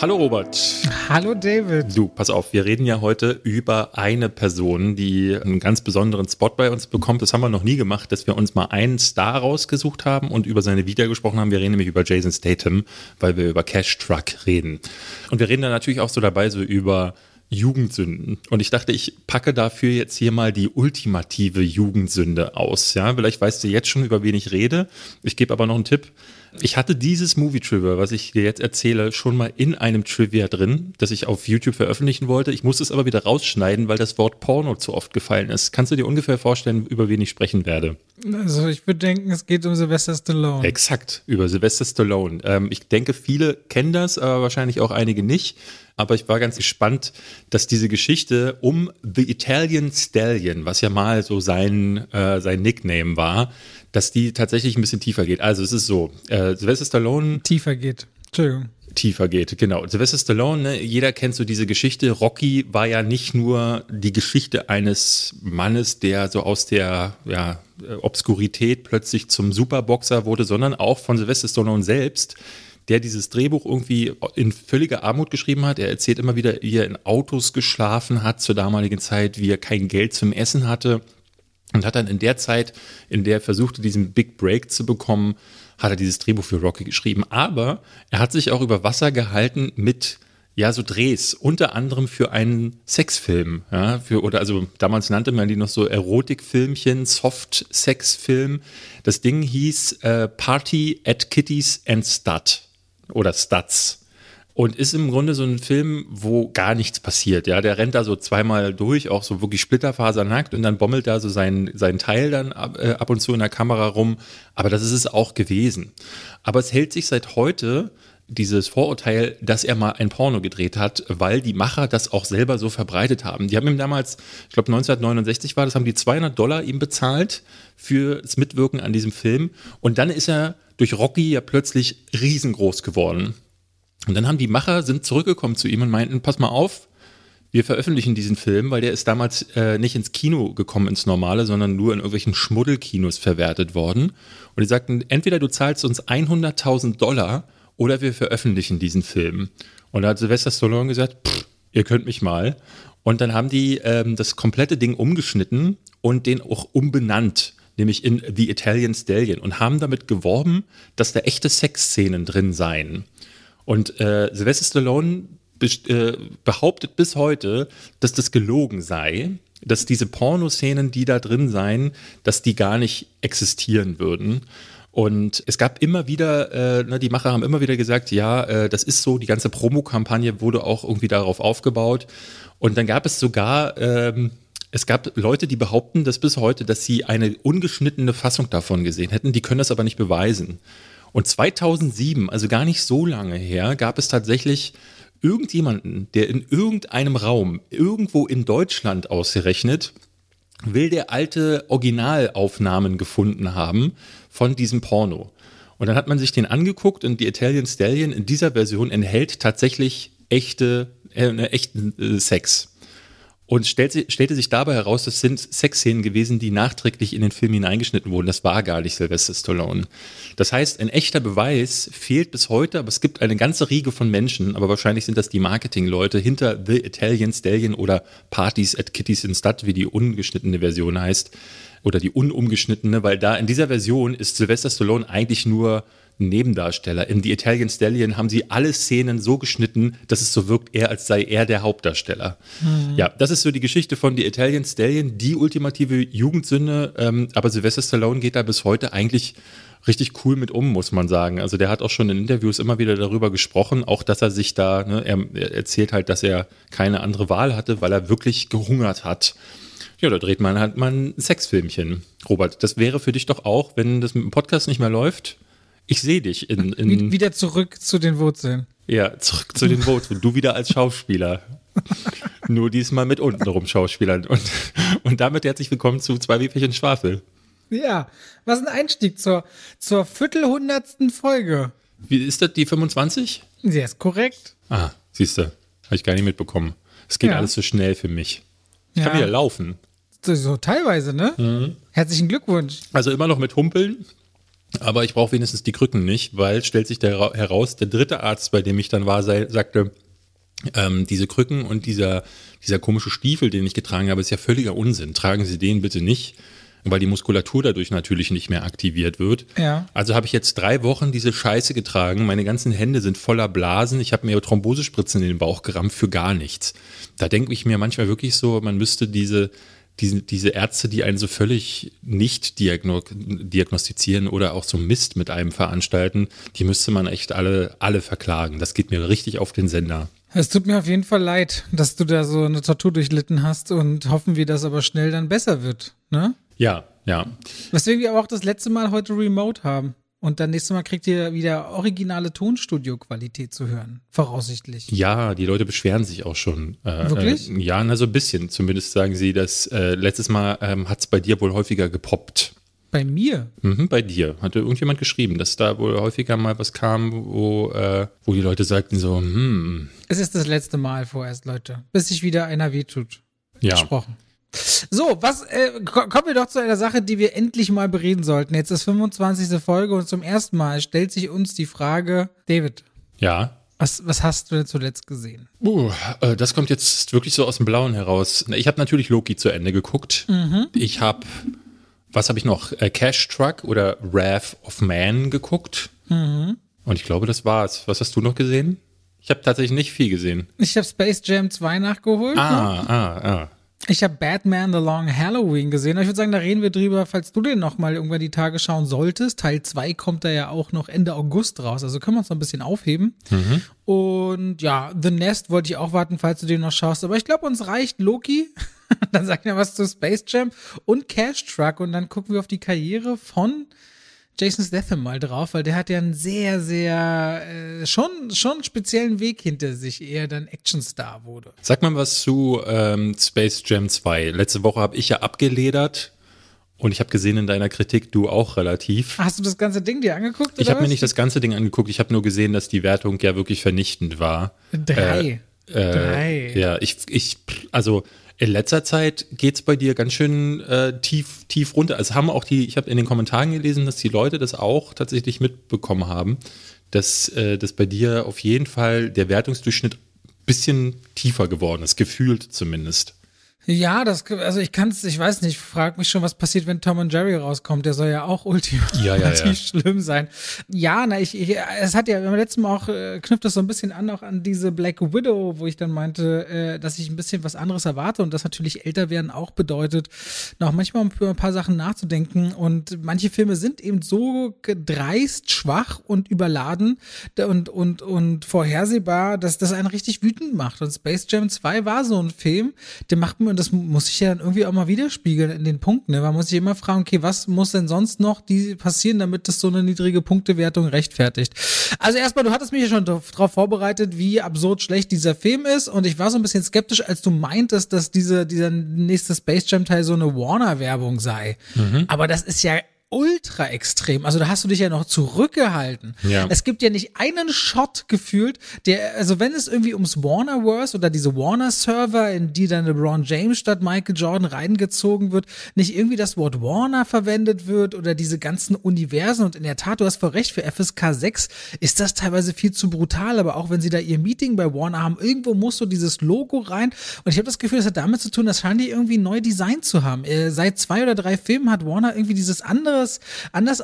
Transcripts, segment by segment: Hallo Robert. Hallo David. Du, pass auf, wir reden ja heute über eine Person, die einen ganz besonderen Spot bei uns bekommt. Das haben wir noch nie gemacht, dass wir uns mal einen Star rausgesucht haben und über seine Vita gesprochen haben. Wir reden nämlich über Jason Statham, weil wir über Cash Truck reden. Und wir reden da natürlich auch so dabei so über Jugendsünden. Und ich dachte, ich packe dafür jetzt hier mal die ultimative Jugendsünde aus. Ja, vielleicht weißt du jetzt schon, über wen ich rede. Ich gebe aber noch einen Tipp. Ich hatte dieses Movie-Trivia, was ich dir jetzt erzähle, schon mal in einem Trivia drin, das ich auf YouTube veröffentlichen wollte. Ich musste es aber wieder rausschneiden, weil das Wort Porno zu oft gefallen ist. Kannst du dir ungefähr vorstellen, über wen ich sprechen werde? Also ich würde denken, es geht um Sylvester Stallone. Exakt, über Sylvester Stallone. Ich denke, viele kennen das, aber wahrscheinlich auch einige nicht. Aber ich war ganz gespannt, dass diese Geschichte um The Italian Stallion, was ja mal so sein Nickname war, dass die tatsächlich ein bisschen tiefer geht. Also es ist so, Sylvester Stallone... Tiefer geht, genau. Sylvester Stallone, ne, jeder kennt so diese Geschichte. Rocky war ja nicht nur die Geschichte eines Mannes, der so aus der Obskurität plötzlich zum Superboxer wurde, sondern auch von Sylvester Stallone selbst, der dieses Drehbuch irgendwie in völliger Armut geschrieben hat. Er erzählt immer wieder, wie er in Autos geschlafen hat zur damaligen Zeit, wie er kein Geld zum Essen hatte. Und hat dann in der Zeit, in der er versuchte, diesen Big Break zu bekommen, hat er dieses Drehbuch für Rocky geschrieben. Aber er hat sich auch über Wasser gehalten mit so Drehs, unter anderem für einen Sexfilm. Ja, also damals nannte man die noch so Erotikfilmchen, Soft-Sexfilm. Das Ding hieß Party at Kitties and Stud oder Studs. Und ist im Grunde so ein Film, wo gar nichts passiert. Ja, der rennt da so zweimal durch, auch so wirklich splitterfasernackt, und dann bommelt da so sein Teil dann ab und zu in der Kamera rum. Aber das ist es auch gewesen. Aber es hält sich seit heute dieses Vorurteil, dass er mal ein Porno gedreht hat, weil die Macher das auch selber so verbreitet haben. Die haben ihm damals, ich glaube 1969 war das, haben die $200 ihm bezahlt fürs Mitwirken an diesem Film. Und dann ist er durch Rocky ja plötzlich riesengroß geworden. Und dann haben die Macher, sind zurückgekommen zu ihm und meinten, pass mal auf, wir veröffentlichen diesen Film, weil der ist damals nicht ins Kino gekommen, ins Normale, sondern nur in irgendwelchen Schmuddelkinos verwertet worden. Und die sagten, entweder du zahlst uns $100.000 oder wir veröffentlichen diesen Film. Und da hat Sylvester Stallone gesagt, ihr könnt mich mal. Und dann haben die das komplette Ding umgeschnitten und den auch umbenannt, nämlich in The Italian Stallion, und haben damit geworben, dass da echte Sexszenen drin seien. Und Sylvester Stallone behauptet bis heute, dass das gelogen sei, dass diese Pornoszenen, die da drin seien, dass die gar nicht existieren würden. Und es gab immer wieder, die Macher haben immer wieder gesagt, das ist so, die ganze Promokampagne wurde auch irgendwie darauf aufgebaut. Und dann gab es sogar, es gab Leute, die behaupten das bis heute, dass sie eine ungeschnittene Fassung davon gesehen hätten, die können das aber nicht beweisen. Und 2007, also gar nicht so lange her, gab es tatsächlich irgendjemanden, der in irgendeinem Raum, irgendwo in Deutschland ausgerechnet, will der alte Originalaufnahmen gefunden haben von diesem Porno. Und dann hat man sich den angeguckt, und die Italian Stallion in dieser Version enthält tatsächlich echten Sex. Und stellte sich dabei heraus, das sind Sexszenen gewesen, die nachträglich in den Film hineingeschnitten wurden. Das war gar nicht Sylvester Stallone. Das heißt, ein echter Beweis fehlt bis heute, aber es gibt eine ganze Riege von Menschen, aber wahrscheinlich sind das die Marketingleute hinter The Italian Stallion oder Parties at Kitties in Stud, wie die ungeschnittene Version heißt, oder die unumgeschnittene, weil da in dieser Version ist Sylvester Stallone eigentlich nur Nebendarsteller. In The Italian Stallion haben sie alle Szenen so geschnitten, dass es so wirkt, als sei er der Hauptdarsteller. Mhm. Ja, das ist so die Geschichte von The Italian Stallion, die ultimative Jugendsünde. Aber Sylvester Stallone geht da bis heute eigentlich richtig cool mit um, muss man sagen. Also der hat auch schon in Interviews immer wieder darüber gesprochen, auch dass er sich da, er erzählt halt, dass er keine andere Wahl hatte, weil er wirklich gehungert hat. Ja, da dreht man halt mal ein Sexfilmchen. Robert, das wäre für dich doch auch, wenn das mit dem Podcast nicht mehr läuft, ich sehe dich in wieder zurück zu den Wurzeln. Ja, zurück zu den Wurzeln. Du wieder als Schauspieler. Nur diesmal mit untenrum Schauspielern. Und damit herzlich willkommen zu Zwei Wiebchen Schwafel. Ja, was ein Einstieg zur 400. Folge. Wie ist das, die 25? Ja, ist korrekt. Ah, siehst du, habe ich gar nicht mitbekommen. Es geht alles so schnell für mich. Ich kann wieder laufen. So teilweise, ne? Mhm. Herzlichen Glückwunsch. Also immer noch mit Humpeln. Aber ich brauche wenigstens die Krücken nicht, weil stellt sich da heraus, der dritte Arzt, bei dem ich dann war, sagte, diese Krücken und dieser komische Stiefel, den ich getragen habe, ist ja völliger Unsinn. Tragen Sie den bitte nicht, weil die Muskulatur dadurch natürlich nicht mehr aktiviert wird. Ja. Also habe ich jetzt 3 Wochen diese Scheiße getragen, meine ganzen Hände sind voller Blasen, ich habe mir Thrombosespritzen in den Bauch gerammt für gar nichts. Da denke ich mir manchmal wirklich so, man müsste diese Ärzte, die einen so völlig nicht diagnostizieren oder auch so Mist mit einem veranstalten, die müsste man echt alle verklagen. Das geht mir richtig auf den Sender. Es tut mir auf jeden Fall leid, dass du da so eine Tortur durchlitten hast und hoffen wir, dass aber schnell dann besser wird, ne? Ja, ja. Weswegen wir aber auch das letzte Mal heute remote haben. Und dann nächstes Mal kriegt ihr wieder originale Tonstudio-Qualität zu hören, voraussichtlich. Ja, die Leute beschweren sich auch schon. Wirklich? Ja, na so ein bisschen. Zumindest sagen sie, dass letztes Mal hat es bei dir wohl häufiger gepoppt. Bei mir? Mhm, bei dir. Hatte irgendjemand geschrieben, dass da wohl häufiger mal was kam, wo die Leute sagten so, Es ist das letzte Mal vorerst, Leute, bis sich wieder einer wehtut. Ja. Gesprochen. So, kommen wir doch zu einer Sache, die wir endlich mal bereden sollten. Jetzt ist 25. Folge und zum ersten Mal stellt sich uns die Frage, David. Ja? Was hast du denn zuletzt gesehen? Das kommt jetzt wirklich so aus dem Blauen heraus. Ich habe natürlich Loki zu Ende geguckt. Mhm. Was habe ich noch? Cash Truck oder Wrath of Man geguckt. Mhm. Und ich glaube, das war's. Was hast du noch gesehen? Ich habe tatsächlich nicht viel gesehen. Ich habe Space Jam 2 nachgeholt. Ich habe Batman The Long Halloween gesehen. Ich würde sagen, da reden wir drüber, falls du den nochmal irgendwann die Tage schauen solltest. Teil 2 kommt da ja auch noch Ende August raus. Also können wir uns noch ein bisschen aufheben. Mhm. Und ja, The Nest wollte ich auch warten, falls du den noch schaust. Aber ich glaube, uns reicht Loki. Dann sagt er was zu Space Jam und Cash Truck. Und dann gucken wir auf die Karriere von Jason Statham mal drauf, weil der hat ja einen sehr, sehr, schon speziellen Weg hinter sich, ehe er dann Actionstar wurde. Sag mal was zu Space Jam 2. Letzte Woche habe ich ja abgeledert und ich habe gesehen in deiner Kritik, du auch relativ. Hast du das ganze Ding dir angeguckt? Ich habe mir nicht das ganze Ding angeguckt, ich habe nur gesehen, dass die Wertung ja wirklich vernichtend war. 3. Ja, also in letzter Zeit geht's bei dir ganz schön tief runter. Also haben auch ich habe in den Kommentaren gelesen, dass die Leute das auch tatsächlich mitbekommen haben, dass bei dir auf jeden Fall der Wertungsdurchschnitt ein bisschen tiefer geworden ist, gefühlt zumindest. Ja, ich weiß nicht, frag mich schon, was passiert, wenn Tom und Jerry rauskommt, der soll ja auch ultimativ schlimm sein. Ja, es hat ja beim letzten Mal auch, knüpft das so ein bisschen an, auch an diese Black Widow, wo ich dann meinte, dass ich ein bisschen was anderes erwarte und das natürlich älter werden auch bedeutet, noch manchmal über ein paar Sachen nachzudenken und manche Filme sind eben so dreist, schwach und überladen und vorhersehbar, dass das einen richtig wütend macht und Space Jam 2 war so ein Film, der macht mir. Und das muss ich ja dann irgendwie auch mal widerspiegeln in den Punkten. Ne? Man muss sich immer fragen, okay, was muss denn sonst noch passieren, damit das so eine niedrige Punktewertung rechtfertigt? Also erstmal, du hattest mich ja schon darauf vorbereitet, wie absurd schlecht dieser Film ist. Und ich war so ein bisschen skeptisch, als du meintest, dass dieser nächste Space Jam-Teil so eine Warner-Werbung sei. Mhm. Aber das ist ja ultra extrem. Also da hast du dich ja noch zurückgehalten. Ja. Es gibt ja nicht einen Shot gefühlt, also wenn es irgendwie ums Warnerverse oder diese Warner-Server, in die dann LeBron James statt Michael Jordan reingezogen wird, nicht irgendwie das Wort Warner verwendet wird oder diese ganzen Universen. Und in der Tat, du hast voll recht, für FSK 6 ist das teilweise viel zu brutal. Aber auch wenn sie da ihr Meeting bei Warner haben, irgendwo muss so dieses Logo rein. Und ich habe das Gefühl, das hat damit zu tun, dass scheinen die irgendwie neu designt zu haben. Seit 2 oder 3 Filmen hat Warner irgendwie dieses anders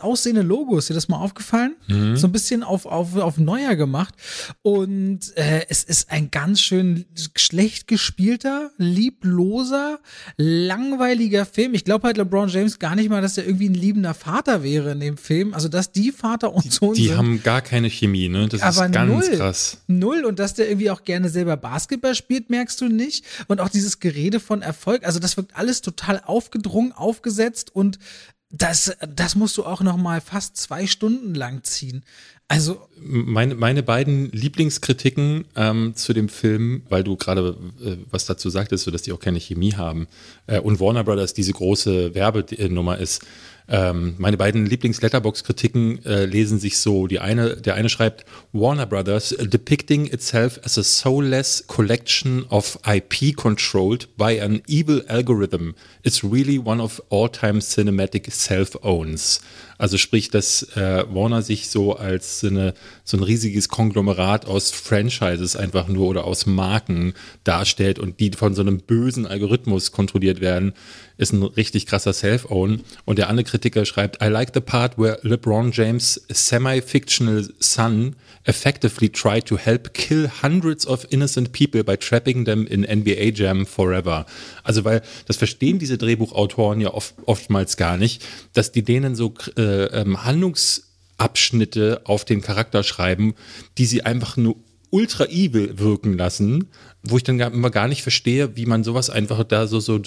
aussehende Logo, ist dir das mal aufgefallen? Mhm. So ein bisschen auf neuer gemacht und es ist ein ganz schön schlecht gespielter, liebloser, langweiliger Film. Ich glaube halt LeBron James gar nicht mal, dass er irgendwie ein liebender Vater wäre in dem Film, also dass die Vater und Sohn sind. Die haben gar keine Chemie, ne? Das aber ist ganz krass. Null und dass der irgendwie auch gerne selber Basketball spielt, merkst du nicht und auch dieses Gerede von Erfolg, also das wirkt alles total aufgedrungen, aufgesetzt und das musst du auch noch mal fast 2 Stunden lang ziehen. Also meine beiden Lieblingskritiken zu dem Film, weil du gerade was dazu sagtest, so dass die auch keine Chemie haben und Warner Brothers diese große Werbenummer ist. Meine beiden Lieblings-Letterbox-Kritiken lesen sich so. Der eine schreibt, Warner Bros. Depicting itself as a soulless collection of IP controlled by an evil algorithm is really one of all-time cinematic self-owns. Also sprich, dass Warner sich so als so ein riesiges Konglomerat aus Franchises einfach nur oder aus Marken darstellt und die von so einem bösen Algorithmus kontrolliert werden, ist ein richtig krasser Self-Own. Und der andere Kritiker schreibt, I like the part where LeBron James' semi-fictional son effectively tried to help kill hundreds of innocent people by trapping them in NBA Jam forever. Also weil, das verstehen diese Drehbuchautoren ja oftmals gar nicht, dass die denen so Handlungsabschnitte auf den Charakter schreiben, die sie einfach nur ultra evil wirken lassen, wo ich dann immer gar nicht verstehe, wie man sowas einfach da so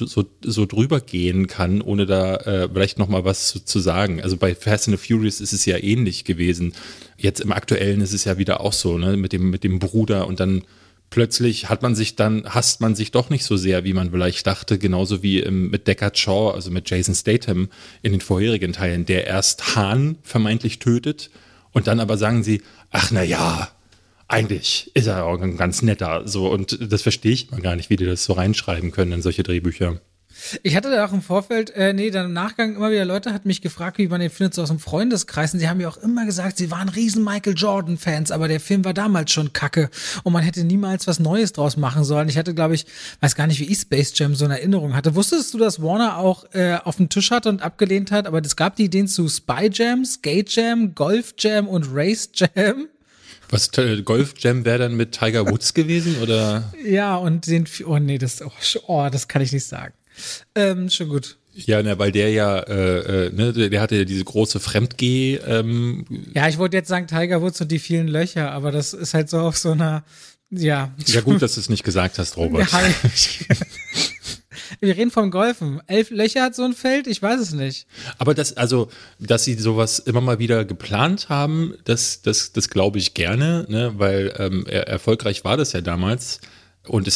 drüber gehen kann, ohne da vielleicht nochmal was zu sagen. Also bei Fast and Furious ist es ja ähnlich gewesen. Jetzt im Aktuellen ist es ja wieder auch so, ne, mit dem Bruder, und dann plötzlich hasst man sich doch nicht so sehr, wie man vielleicht dachte, genauso wie mit Deckard Shaw, also mit Jason Statham in den vorherigen Teilen, der erst Hahn vermeintlich tötet und dann aber sagen sie, ach na ja, eigentlich ist er auch ein ganz netter, so, und das verstehe ich mal gar nicht, wie die das so reinschreiben können in solche Drehbücher. Ich hatte da auch im Vorfeld, dann im Nachgang immer wieder Leute hatten mich gefragt, wie man den findet, so aus dem Freundeskreis. Und sie haben mir auch immer gesagt, sie waren riesen Michael Jordan-Fans, aber der Film war damals schon kacke und man hätte niemals was Neues draus machen sollen. Ich hatte, glaube ich, weiß gar nicht, wie ich Space Jam so in Erinnerung hatte. Wusstest du, dass Warner auch auf dem Tisch hatte und abgelehnt hat? Aber es gab die Ideen zu Spy Jam, Skate Jam, Golf Jam und Race Jam. Was, Golf Jam wäre dann mit Tiger Woods gewesen, oder? Ja, und das kann ich nicht sagen. Schon gut. Ja, ne, weil der ja, der hatte ja diese große Fremdgeh. Ja, ich wollte jetzt sagen Tiger Woods und die vielen Löcher, aber das ist halt so auf so einer, ja. Ja, gut, dass du es nicht gesagt hast, Robert. Ja, wir reden vom Golfen. 11 Löcher hat so ein Feld, ich weiß es nicht. Aber dass sie sowas immer mal wieder geplant haben, das glaube ich gerne, ne, weil erfolgreich war das ja damals. Und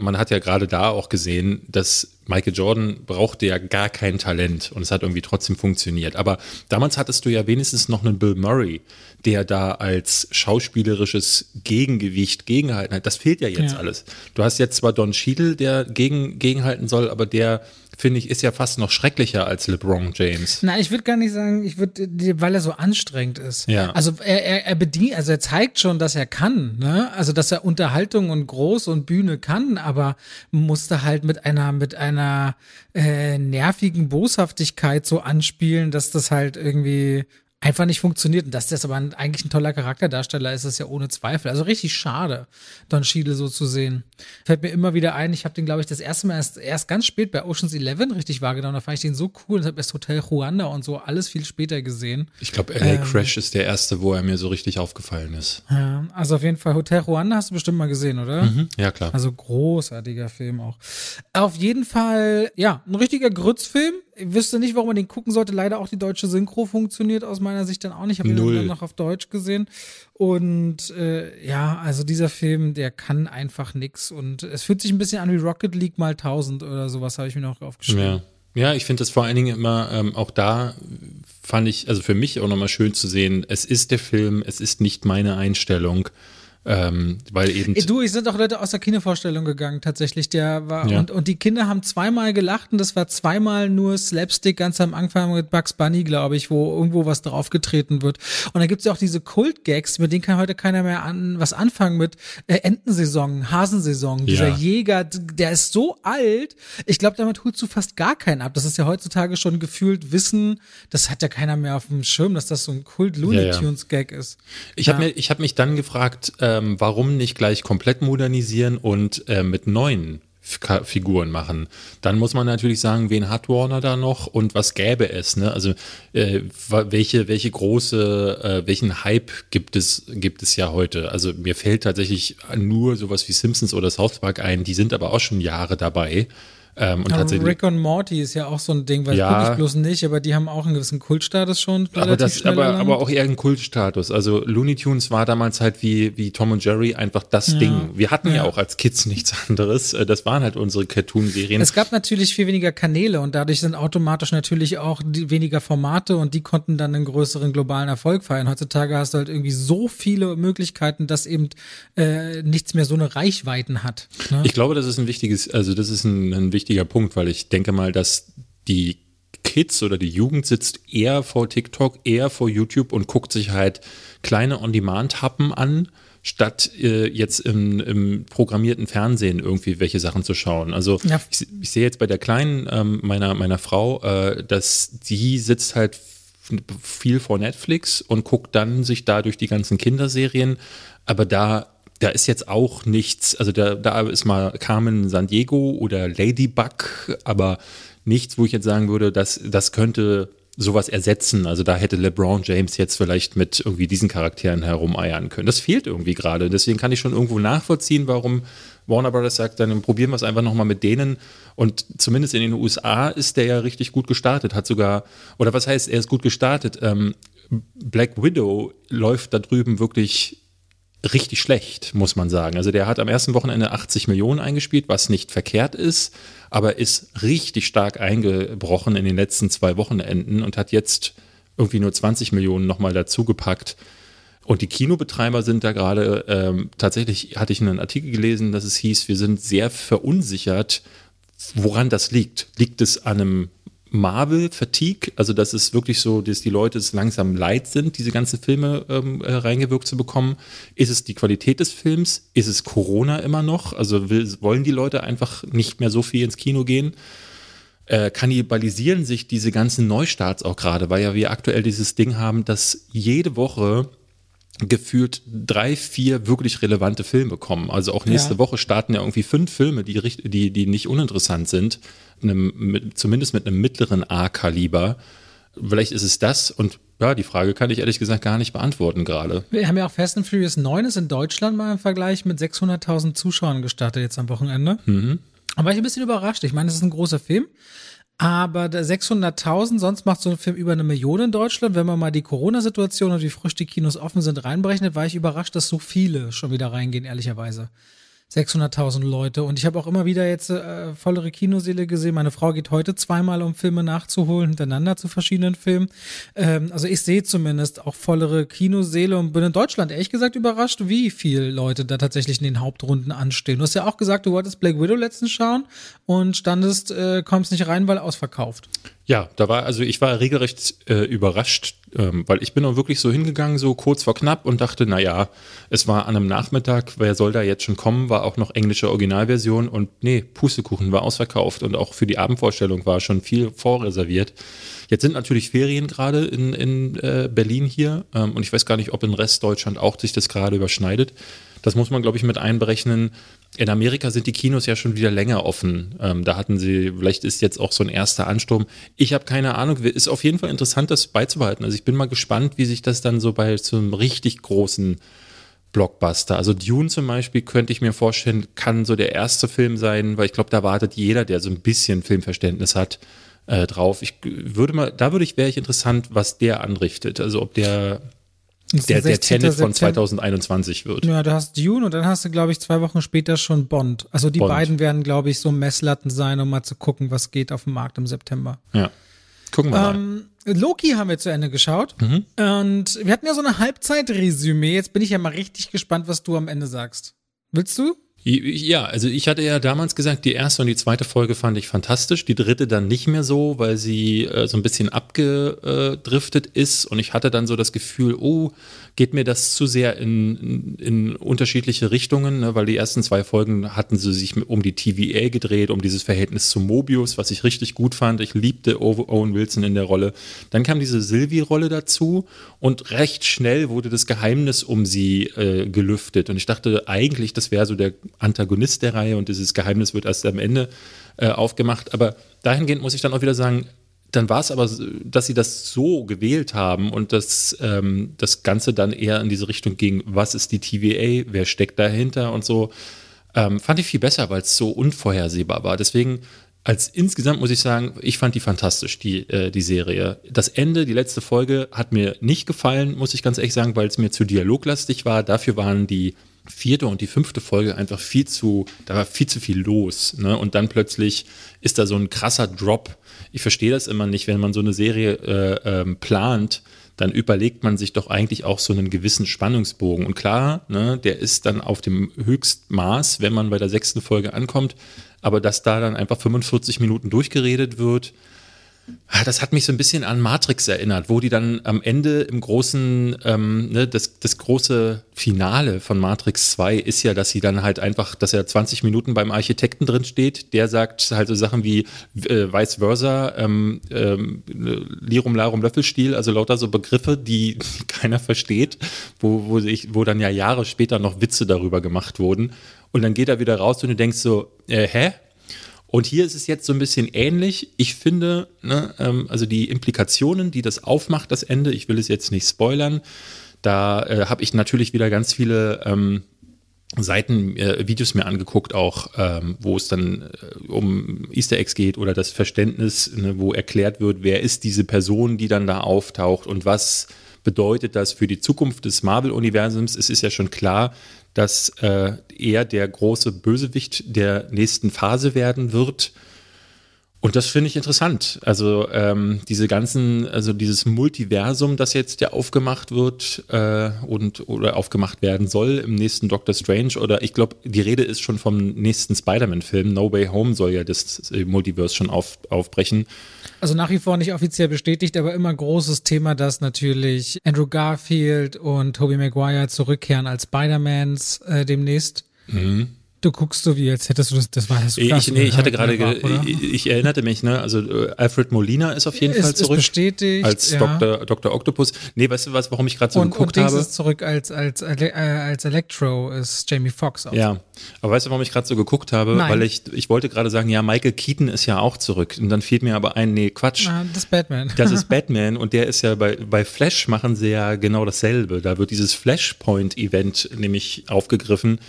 man hat ja gerade da auch gesehen, dass Michael Jordan brauchte ja gar kein Talent und es hat irgendwie trotzdem funktioniert. Aber damals hattest du ja wenigstens noch einen Bill Murray, der da als schauspielerisches Gegengewicht gegenhalten hat. Das fehlt ja jetzt alles. Du hast jetzt zwar Don Cheadle, der gegenhalten soll, aber der, finde ich, ist ja fast noch schrecklicher als LeBron James. Nein, ich würde gar nicht sagen, weil er so anstrengend ist. Ja. Also er zeigt schon, dass er kann, ne? Also dass er Unterhaltung und Groß und Bühne kann, aber musste halt mit einer nervigen Boshaftigkeit so anspielen, dass das halt irgendwie einfach nicht funktioniert. Und dass das aber eigentlich ein toller Charakterdarsteller ist, ist ja ohne Zweifel. Also richtig schade, Don Cheadle so zu sehen. Fällt mir immer wieder ein, ich habe den, glaube ich, das erste Mal erst ganz spät bei Ocean's 11 richtig wahrgenommen. Da fand ich den so cool und habe erst Hotel Ruanda und so alles viel später gesehen. Ich glaube, LA Crash ist der erste, wo er mir so richtig aufgefallen ist. Ja, also auf jeden Fall, Hotel Ruanda hast du bestimmt mal gesehen, oder? Mhm, ja, klar. Also großartiger Film auch. Auf jeden Fall, ja, ein richtiger Grützfilm. Ich wüsste nicht, warum man den gucken sollte. Leider auch die deutsche Synchro funktioniert aus meiner Sicht dann auch nicht. Ich habe ihn dann noch auf Deutsch gesehen. Und also dieser Film, der kann einfach nix. Und es fühlt sich ein bisschen an wie Rocket League mal 1000 oder sowas, habe ich mir noch aufgeschrieben. Ja, ich finde das vor allen Dingen immer, auch da fand ich, also für mich auch nochmal schön zu sehen, es ist der Film, es ist nicht meine Einstellung. Weil eben es sind auch Leute aus der Kinovorstellung gegangen, tatsächlich. Der war und die Kinder haben zweimal gelacht und das war zweimal nur Slapstick ganz am Anfang mit Bugs Bunny, glaube ich, wo irgendwo was draufgetreten wird. Und dann gibt's ja auch diese Kult-Gags, mit denen kann heute keiner mehr was anfangen mit Entensaison, Hasensaison. Dieser Jäger, der ist so alt. Ich glaube, damit holst du fast gar keinen ab. Das ist ja heutzutage schon gefühlt Wissen. Das hat ja keiner mehr auf dem Schirm, dass das so ein Kult-Looney Tunes-Gag ist. Ich habe mich dann gefragt, warum nicht gleich komplett modernisieren und mit neuen Figuren machen? Dann muss man natürlich sagen, wen hat Warner da noch und was gäbe es? Ne? Also welchen Hype gibt es ja heute? Also mir fällt tatsächlich nur sowas wie Simpsons oder South Park ein, die sind aber auch schon Jahre dabei. Und tatsächlich, Rick und Morty ist ja auch so ein Ding, weil ja, gucke ich bloß nicht, aber die haben auch einen gewissen Kultstatus schon. Aber auch eher einen Kultstatus. Also Looney Tunes war damals halt wie Tom und Jerry einfach das Ding. Wir hatten ja auch als Kids nichts anderes. Das waren halt unsere Cartoon-Serien. Es gab natürlich viel weniger Kanäle und dadurch sind automatisch natürlich auch weniger Formate und die konnten dann einen größeren globalen Erfolg feiern. Heutzutage hast du halt irgendwie so viele Möglichkeiten, dass eben nichts mehr so eine Reichweiten hat. Ne? Ich glaube, das ist ein wichtiger Punkt, weil ich denke mal, dass die Kids oder die Jugend sitzt eher vor TikTok, eher vor YouTube und guckt sich halt kleine On-Demand-Happen an, statt jetzt im programmierten Fernsehen irgendwie welche Sachen zu schauen. Also ich sehe jetzt bei der Kleinen, meiner Frau, dass die sitzt halt viel vor Netflix und guckt dann sich dadurch die ganzen Kinderserien, aber da ist jetzt auch nichts, also da ist mal Carmen Sandiego oder Ladybug, aber nichts, wo ich jetzt sagen würde, das könnte sowas ersetzen. Also da hätte LeBron James jetzt vielleicht mit irgendwie diesen Charakteren herumeiern können. Das fehlt irgendwie gerade. Deswegen kann ich schon irgendwo nachvollziehen, warum Warner Bros. Sagt, dann probieren wir es einfach nochmal mit denen. Und zumindest in den USA ist der ja richtig gut gestartet. Hat sogar, oder was heißt, er ist gut gestartet. Black Widow läuft da drüben wirklich richtig schlecht, muss man sagen. Also der hat am ersten Wochenende 80 Millionen eingespielt, was nicht verkehrt ist, aber ist richtig stark eingebrochen in den letzten 2 Wochenenden und hat jetzt irgendwie nur 20 Millionen nochmal dazugepackt. Und die Kinobetreiber sind da gerade, tatsächlich hatte ich einen Artikel gelesen, dass es hieß, wir sind sehr verunsichert, woran das liegt. Liegt es an einem Marvel-Fatigue, also das ist wirklich so, dass die Leute es langsam leid sind, diese ganzen Filme reingewirkt zu bekommen. Ist es die Qualität des Films? Ist es Corona immer noch? Also wollen die Leute einfach nicht mehr so viel ins Kino gehen? Kannibalisieren sich diese ganzen Neustarts auch gerade, weil ja wir aktuell dieses Ding haben, dass jede Woche gefühlt 3, 4 wirklich relevante Filme kommen. Also auch nächste Woche starten ja irgendwie 5 Filme, die nicht uninteressant sind, zumindest mit einem mittleren A-Kaliber. Vielleicht ist es das und ja, die Frage kann ich ehrlich gesagt gar nicht beantworten gerade. Wir haben ja auch Fast and Furious 9 ist in Deutschland mal im Vergleich mit 600.000 Zuschauern gestartet jetzt am Wochenende. Mhm. Da war ich ein bisschen überrascht. Ich meine, es ist ein großer Film. Aber 600.000, sonst macht so ein Film über 1 Million in Deutschland. Wenn man mal die Corona-Situation und wie frisch die Kinos offen sind reinberechnet, war ich überrascht, dass so viele schon wieder reingehen, ehrlicherweise. 600.000 Leute. Und ich habe auch immer wieder jetzt vollere Kinoseele gesehen. Meine Frau geht heute zweimal, um Filme nachzuholen, hintereinander zu verschiedenen Filmen. Also ich sehe zumindest auch vollere Kinoseele und bin in Deutschland ehrlich gesagt überrascht, wie viele Leute da tatsächlich in den Hauptrunden anstehen. Du hast ja auch gesagt, du wolltest Black Widow letztens schauen und standest, kommst nicht rein, weil ausverkauft. Ja, ich war regelrecht überrascht, weil ich bin auch wirklich so hingegangen, so kurz vor knapp und dachte, naja, es war an einem Nachmittag, wer soll da jetzt schon kommen, war auch noch englische Originalversion und nee, Pustekuchen war ausverkauft und auch für die Abendvorstellung war schon viel vorreserviert. Jetzt sind natürlich Ferien gerade in Berlin hier und ich weiß gar nicht, ob in Restdeutschland auch sich das gerade überschneidet. Das muss man, glaube ich, mit einberechnen. In Amerika sind die Kinos ja schon wieder länger offen. Da hatten sie, vielleicht ist jetzt auch so ein erster Ansturm. Ich habe keine Ahnung. Ist auf jeden Fall interessant, das beizubehalten. Also ich bin mal gespannt, wie sich das dann so bei so einem richtig großen Blockbuster, also Dune zum Beispiel, könnte ich mir vorstellen, kann so der erste Film sein, weil ich glaube, da wartet jeder, der so ein bisschen Filmverständnis hat, drauf. Wäre ich interessant, was der anrichtet. Also ob der Tenet von 2021 wird. Ja, du hast Dune und dann hast du, glaube ich, 2 Wochen später schon Bond. Also die beiden werden, glaube ich, so Messlatten sein, um mal zu gucken, was geht auf dem Markt im September. Ja, gucken wir mal. Loki haben wir zu Ende geschaut und wir hatten ja so eine Halbzeitresümee. Jetzt bin ich ja mal richtig gespannt, was du am Ende sagst. Willst du? Ja, also ich hatte ja damals gesagt, die erste und die zweite Folge fand ich fantastisch, die dritte dann nicht mehr so, weil sie so ein bisschen abgedriftet ist und ich hatte dann so das Gefühl, oh, geht mir das zu sehr in unterschiedliche Richtungen, ne? Weil die ersten 2 Folgen hatten sie sich um die TVA gedreht, um dieses Verhältnis zu Mobius, was ich richtig gut fand, ich liebte Owen Wilson in der Rolle. Dann kam diese Sylvie-Rolle dazu und recht schnell wurde das Geheimnis um sie gelüftet und ich dachte eigentlich, das wäre so der Antagonist der Reihe und dieses Geheimnis wird erst am Ende aufgemacht. Aber dahingehend muss ich dann auch wieder sagen, dann war es aber, dass sie das so gewählt haben und dass das Ganze dann eher in diese Richtung ging, was ist die TVA, wer steckt dahinter und so, fand ich viel besser, weil es so unvorhersehbar war. Deswegen als insgesamt muss ich sagen, ich fand die fantastisch, die Serie. Das Ende, die letzte Folge, hat mir nicht gefallen, muss ich ganz ehrlich sagen, weil es mir zu dialoglastig war. Dafür waren die 4. und die 5. Folge einfach da war viel zu viel los, ne? Und dann plötzlich ist da so ein krasser Drop. Ich verstehe das immer nicht, wenn man so eine Serie plant, dann überlegt man sich doch eigentlich auch so einen gewissen Spannungsbogen. Und klar, ne, der ist dann auf dem Höchstmaß, wenn man bei der 6. Folge ankommt, aber dass da dann einfach 45 Minuten durchgeredet wird, das hat mich so ein bisschen an Matrix erinnert, wo die dann am Ende im großen, das große Finale von Matrix 2 ist ja, dass sie dann halt einfach, dass er 20 Minuten beim Architekten drin steht, der sagt halt so Sachen wie vice versa, Lirum Larum Löffelstiel, also lauter so Begriffe, die keiner versteht, wo dann ja Jahre später noch Witze darüber gemacht wurden. Und dann geht er wieder raus und du denkst so, hä? Und hier ist es jetzt so ein bisschen ähnlich. Ich finde, ne, also die Implikationen, die das aufmacht, das Ende, ich will es jetzt nicht spoilern, da habe ich natürlich wieder ganz viele Seiten, Videos mir angeguckt auch, wo es dann um Easter Eggs geht oder das Verständnis, ne, wo erklärt wird, wer ist diese Person, die dann da auftaucht und was bedeutet das für die Zukunft des Marvel-Universums. Es ist ja schon klar, dass er der große Bösewicht der nächsten Phase werden wird. Und das finde ich interessant. Also dieses Multiversum, das jetzt ja aufgemacht wird oder aufgemacht werden soll im nächsten Doctor Strange, oder ich glaube, die Rede ist schon vom nächsten Spider-Man-Film. No Way Home soll ja das Multiverse schon aufbrechen. Also nach wie vor nicht offiziell bestätigt, aber immer ein großes Thema, dass natürlich Andrew Garfield und Tobey Maguire zurückkehren als Spider-Mans demnächst. Mhm. Du guckst so, wie als hättest du das war das. Ich erinnerte mich, ne, also Alfred Molina ist auf jeden Fall zurück. Ist bestätigt. Als Dr. Octopus. Nee, weißt du was, warum ich gerade so geguckt habe? Und Dings ist zurück als Electro, ist Jamie Foxx auch. Ja, aber weißt du, warum ich gerade so geguckt habe? Nein. Weil ich wollte gerade sagen, ja, Michael Keaton ist ja auch zurück. Und dann fiel mir aber ein, nee, Quatsch. Na, das ist Batman. Das ist Batman und der ist ja bei Flash machen sie ja genau dasselbe. Da wird dieses Flashpoint-Event nämlich aufgegriffen,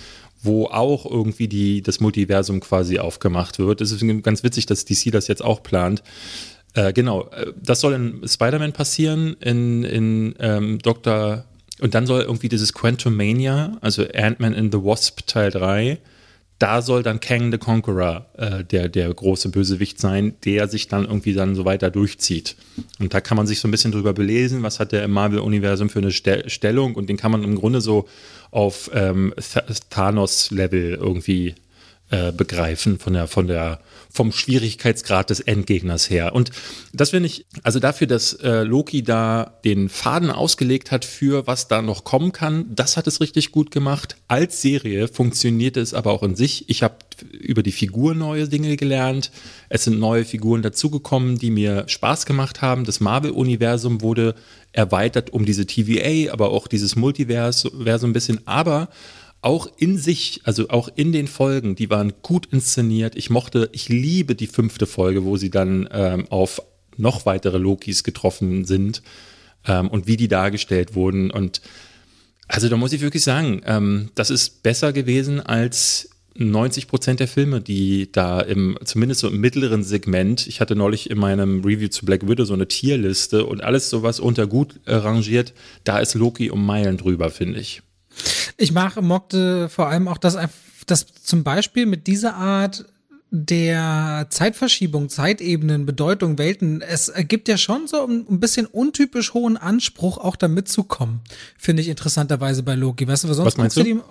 wo auch irgendwie das Multiversum quasi aufgemacht wird. Es ist ganz witzig, dass DC das jetzt auch plant. Genau, das soll in Spider-Man passieren, in Dr. Und dann soll irgendwie dieses Quantumania, also Ant-Man and the Wasp Teil 3, da soll dann Kang the Conqueror der große Bösewicht sein, der sich dann irgendwie dann so weiter durchzieht. Und da kann man sich so ein bisschen drüber belesen, was hat der im Marvel-Universum für eine Stellung, und den kann man im Grunde so auf Thanos-Level irgendwie begreifen, vom Schwierigkeitsgrad des Endgegners her. Und das finde ich, also dafür, dass Loki da den Faden ausgelegt hat für was da noch kommen kann, das hat es richtig gut gemacht. Als Serie funktionierte es aber auch in sich. Ich habe über die Figur neue Dinge gelernt. Es sind neue Figuren dazugekommen, die mir Spaß gemacht haben. Das Marvel-Universum wurde erweitert um diese TVA, aber auch dieses Multiversum ein bisschen. Aber auch in sich, also auch in den Folgen, die waren gut inszeniert. Ich liebe die 5. Folge, wo sie dann auf noch weitere Lokis getroffen sind und wie die dargestellt wurden. Und also da muss ich wirklich sagen, das ist besser gewesen als 90% der Filme, die da zumindest so im mittleren Segment, ich hatte neulich in meinem Review zu Black Widow so eine Tierliste und alles sowas unter gut rangiert, da ist Loki um Meilen drüber, finde ich. Ich mochte vor allem auch, dass zum Beispiel mit dieser Art der Zeitverschiebung, Zeitebenen, Bedeutung, Welten, es ergibt ja schon so ein bisschen untypisch hohen Anspruch, auch da mitzukommen, finde ich interessanterweise bei Loki. Weißt du, was meinst du?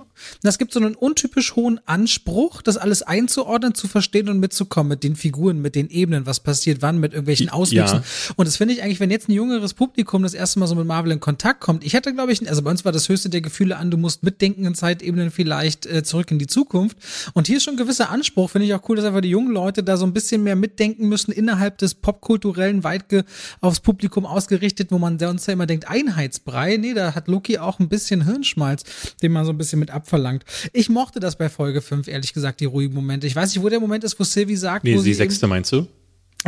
Es gibt so einen untypisch hohen Anspruch, das alles einzuordnen, zu verstehen und mitzukommen mit den Figuren, mit den Ebenen, was passiert wann, mit irgendwelchen Auswüchsen. Ja. Und das finde ich eigentlich, wenn jetzt ein jüngeres Publikum das erste Mal so mit Marvel in Kontakt kommt, ich hatte, glaube ich, also bei uns war das höchste der Gefühle an, du musst mitdenken in Zeitebenen, vielleicht zurück in die Zukunft. Und hier ist schon ein gewisser Anspruch, finde ich auch cool, dass weil die jungen Leute da so ein bisschen mehr mitdenken müssen innerhalb des popkulturellen, weit aufs Publikum ausgerichtet, wo man sonst ja immer denkt, Einheitsbrei. Nee, da hat Loki auch ein bisschen Hirnschmalz, den man so ein bisschen mit abverlangt. Ich mochte das bei Folge 5, ehrlich gesagt, die ruhigen Momente. Ich weiß nicht, wo der Moment ist, wo Sylvie sagt, wo sie die 6. meinst du?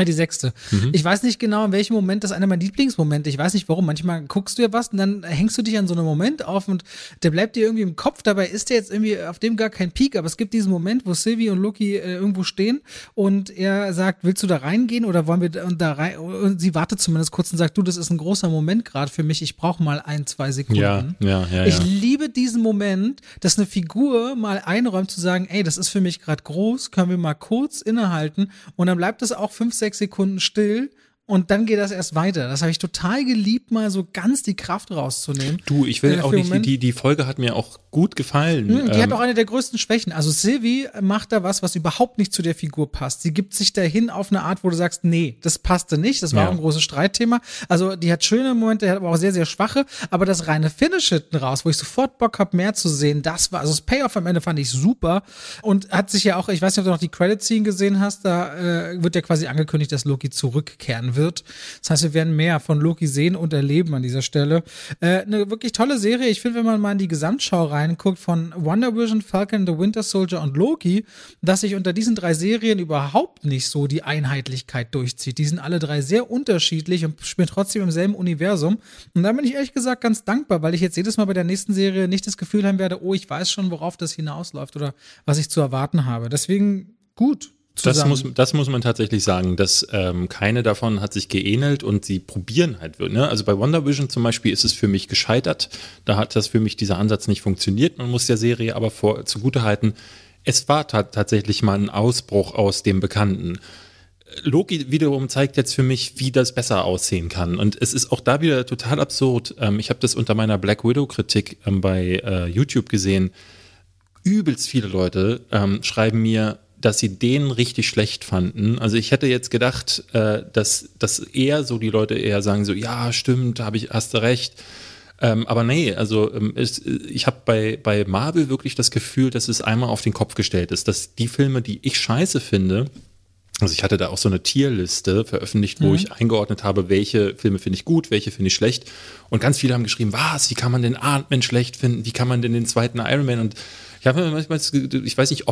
Die sechste. Mhm. Ich weiß nicht genau, in welchem Moment, das ist einer meiner Lieblingsmomente. Ich weiß nicht warum. Manchmal guckst du ja was und dann hängst du dich an so einem Moment auf und der bleibt dir irgendwie im Kopf. Dabei ist der jetzt irgendwie auf dem gar kein Peak, aber es gibt diesen Moment, wo Sylvie und Loki irgendwo stehen und er sagt, willst du da reingehen oder wollen wir da rein? Und sie wartet zumindest kurz und sagt, du, das ist ein großer Moment gerade für mich. Ich brauche mal 1-2 Sekunden. Ja. Ich liebe diesen Moment, dass eine Figur mal einräumt zu sagen, ey, das ist für mich gerade groß, können wir mal kurz innehalten und dann bleibt es auch 5-6 Sekunden still und dann geht das erst weiter. Das habe ich total geliebt, mal so ganz die Kraft rauszunehmen. Du, ich will auch nicht, die Folge hat mir auch gut gefallen. Die hat auch eine der größten Schwächen. Also Sylvie macht da was überhaupt nicht zu der Figur passt. Sie gibt sich dahin auf eine Art, wo du sagst, nee, das passte nicht. Das war auch ein großes Streitthema. Also die hat schöne Momente, die hat aber auch sehr, sehr schwache. Aber das reine Finish hinten raus, wo ich sofort Bock habe, mehr zu sehen, das war, also das Payoff am Ende fand ich super und hat sich ja auch, ich weiß nicht, ob du noch die Credit-Scene gesehen hast, da wird ja quasi angekündigt, dass Loki zurückkehren wird. Das heißt, wir werden mehr von Loki sehen und erleben an dieser Stelle. Eine wirklich tolle Serie. Ich finde, wenn man mal in die Gesamtschau reinguckt von WandaVision, Falcon, The Winter Soldier und Loki, dass sich unter diesen drei Serien überhaupt nicht so die Einheitlichkeit durchzieht. Die sind alle drei sehr unterschiedlich und spielen trotzdem im selben Universum. Und da bin ich ehrlich gesagt ganz dankbar, weil ich jetzt jedes Mal bei der nächsten Serie nicht das Gefühl haben werde, oh, ich weiß schon, worauf das hinausläuft oder was ich zu erwarten habe. Deswegen gut. Das muss man tatsächlich sagen, dass keine davon hat sich geähnelt und sie probieren halt. Ne? Also bei WandaVision zum Beispiel ist es für mich gescheitert. Da hat das für mich dieser Ansatz nicht funktioniert. Man muss der Serie aber zugutehalten, es war tatsächlich mal ein Ausbruch aus dem Bekannten. Loki wiederum zeigt jetzt für mich, wie das besser aussehen kann. Und es ist auch da wieder total absurd. Ich habe das unter meiner Black Widow-Kritik bei YouTube gesehen. Übelst viele Leute schreiben mir, dass sie den richtig schlecht fanden. Also ich hätte jetzt gedacht, dass eher so die Leute eher sagen so, ja, stimmt, hast du recht. Aber nee, also ich habe bei Marvel wirklich das Gefühl, dass es einmal auf den Kopf gestellt ist, dass die Filme, die ich scheiße finde, also ich hatte da auch so eine Tierliste veröffentlicht, wo ich eingeordnet habe, welche Filme finde ich gut, welche finde ich schlecht. Und ganz viele haben geschrieben, was, wie kann man den Ant-Man schlecht finden? Wie kann man denn den zweiten Iron Man? Und ich habe mir manchmal, ich weiß nicht,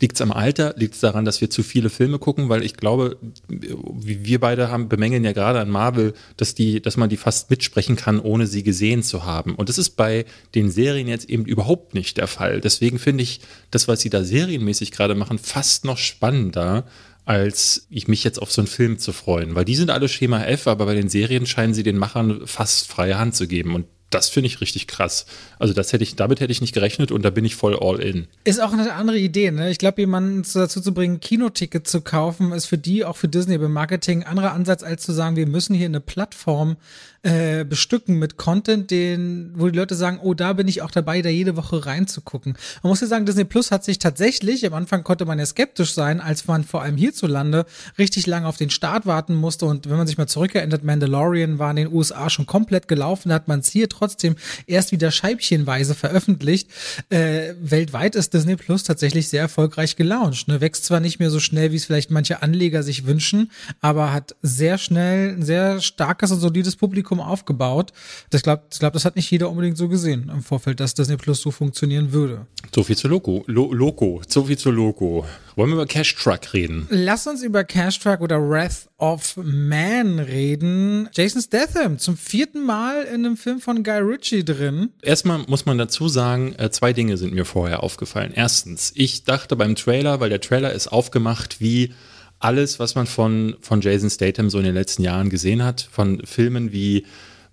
liegt es am Alter? Liegt es daran, dass wir zu viele Filme gucken? Weil ich glaube, wir beide bemängeln ja gerade an Marvel, dass man die fast mitsprechen kann, ohne sie gesehen zu haben. Und das ist bei den Serien jetzt eben überhaupt nicht der Fall. Deswegen finde ich das, was sie da serienmäßig gerade machen, fast noch spannender, als ich mich jetzt auf so einen Film zu freuen. Weil die sind alle Schema F, aber bei den Serien scheinen sie den Machern fast freie Hand zu geben. Und das finde ich richtig krass. Also damit hätte ich nicht gerechnet und da bin ich voll all in. Ist auch eine andere Idee, ne? Ich glaube, jemanden dazu zu bringen, Kinoticket zu kaufen, ist für die, auch für Disney beim Marketing, ein anderer Ansatz, als zu sagen, wir müssen hier eine Plattform bestücken mit Content, wo die Leute sagen, oh, da bin ich auch dabei, da jede Woche reinzugucken. Man muss ja sagen, Disney Plus hat sich tatsächlich, am Anfang konnte man ja skeptisch sein, als man vor allem hierzulande richtig lange auf den Start warten musste und wenn man sich mal zurückerinnert, Mandalorian war in den USA schon komplett gelaufen, hat man es hier trotzdem erst wieder scheibchenweise veröffentlicht. Weltweit ist Disney Plus tatsächlich sehr erfolgreich gelauncht. Ne? Wächst zwar nicht mehr so schnell, wie es vielleicht manche Anleger sich wünschen, aber hat sehr schnell ein sehr starkes und solides Publikum aufgebaut. Ich glaube, das hat nicht jeder unbedingt so gesehen im Vorfeld, dass Disney Plus so funktionieren würde. So viel zu Loco. Wollen wir über Cash Truck reden? Lass uns über Cash Truck oder Wrath of Man reden. Jason Statham zum 4. Mal in einem Film von Guy Ritchie drin. Erstmal muss man dazu sagen, zwei Dinge sind mir vorher aufgefallen. Erstens, ich dachte beim Trailer, weil der Trailer ist aufgemacht wie alles, was man von Jason Statham so in den letzten Jahren gesehen hat, von Filmen wie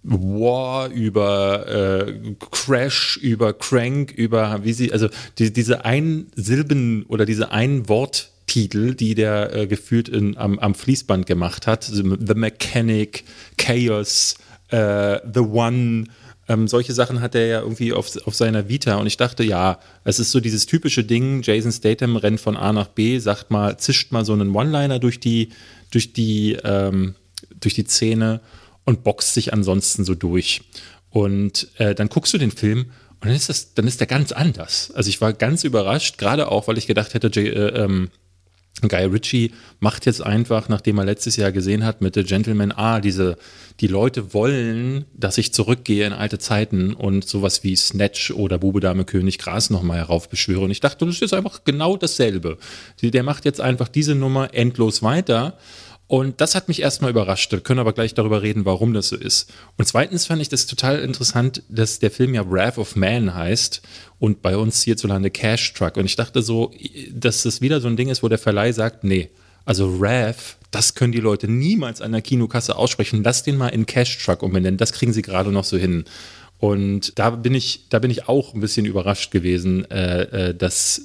War über Crash, über Crank, über diese Einsilben oder diese Einworttitel, die der gefühlt am Fließband gemacht hat, also The Mechanic, Chaos, The One. Solche Sachen hat er ja irgendwie auf seiner Vita und ich dachte, ja, es ist so dieses typische Ding, Jason Statham rennt von A nach B, zischt mal so einen One-Liner durch die Szene und boxt sich ansonsten so durch. Und dann guckst du den Film und dann ist der ganz anders. Also ich war ganz überrascht, gerade auch, weil ich gedacht hätte, Guy Ritchie macht jetzt einfach, nachdem er letztes Jahr gesehen hat mit The Gentleman, die Leute wollen, dass ich zurückgehe in alte Zeiten und sowas wie Snatch oder Bube Dame König Gras nochmal heraufbeschwöre. Und ich dachte, das ist jetzt einfach genau dasselbe. Der macht jetzt einfach diese Nummer endlos weiter. Und das hat mich erstmal überrascht. Wir können aber gleich darüber reden, warum das so ist. Und zweitens fand ich das total interessant, dass der Film ja Wrath of Man heißt und bei uns hierzulande Cash Truck. Und ich dachte so, dass das wieder so ein Ding ist, wo der Verleih sagt, nee, also Wrath, das können die Leute niemals an der Kinokasse aussprechen. Lass den mal in Cash Truck umbenennen. Das kriegen sie gerade noch so hin. Und da bin ich auch ein bisschen überrascht gewesen, dass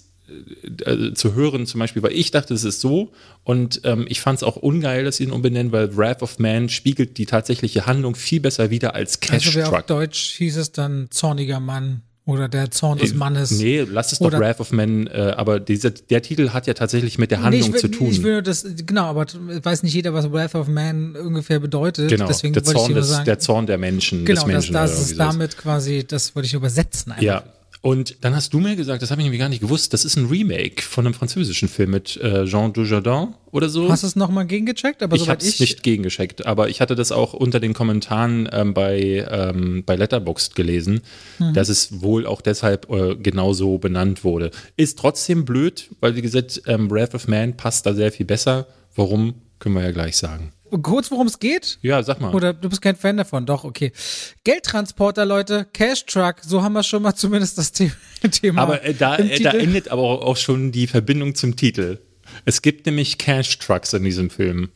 zu hören zum Beispiel, weil ich dachte, es ist so und ich fand es auch ungeil, dass sie ihn umbenennen, weil Wrath of Man spiegelt die tatsächliche Handlung viel besser wider als Cash Truck. Also auf Deutsch hieß es dann zorniger Mann oder der Zorn des Mannes. Nee, lass es doch Wrath of Man, aber der Titel hat ja tatsächlich mit der Handlung zu tun. Ich will das, genau, aber weiß nicht jeder, was Wrath of Man ungefähr bedeutet. Genau, deswegen wollte ich nur sagen, der Zorn der Menschen. Genau, das ist damit quasi, das wollte ich übersetzen einfach. Ja. Und dann hast du mir gesagt, das habe ich nämlich gar nicht gewusst, das ist ein Remake von einem französischen Film mit Jean Dujardin oder so. Hast du es nochmal gegengecheckt? Aber ich habe es nicht gegengecheckt, aber ich hatte das auch unter den Kommentaren bei Letterboxd gelesen, dass es wohl auch deshalb genauso benannt wurde. Ist trotzdem blöd, weil wie gesagt, Wrath of Man passt da sehr viel besser. Warum, können wir ja gleich sagen. Kurz, worum es geht? Ja, sag mal. Oder du bist kein Fan davon? Doch, okay. Geldtransporter, Leute, Cash Truck, so haben wir schon mal zumindest das Thema. Aber da endet aber auch schon die Verbindung zum Titel. Es gibt nämlich Cash Trucks in diesem Film.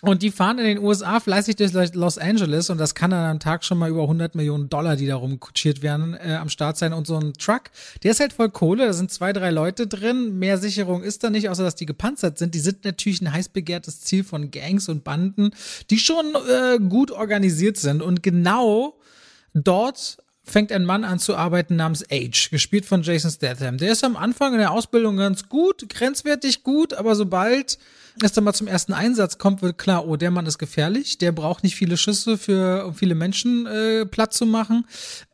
Und die fahren in den USA fleißig durch Los Angeles und das kann dann am Tag schon mal über $100 Millionen, die da rumkutschiert werden, am Start sein. Und so ein Truck, der ist halt voll Kohle, da sind 2-3 Leute drin, mehr Sicherung ist da nicht, außer dass die gepanzert sind. Die sind natürlich ein heiß begehrtes Ziel von Gangs und Banden, die schon gut organisiert sind. Und genau dort fängt ein Mann an zu arbeiten namens Age, gespielt von Jason Statham. Der ist am Anfang in der Ausbildung ganz gut, grenzwertig gut, aber sobald es dann mal zum ersten Einsatz kommt, wird klar, oh, der Mann ist gefährlich, der braucht nicht viele Schüsse, um viele Menschen platt zu machen.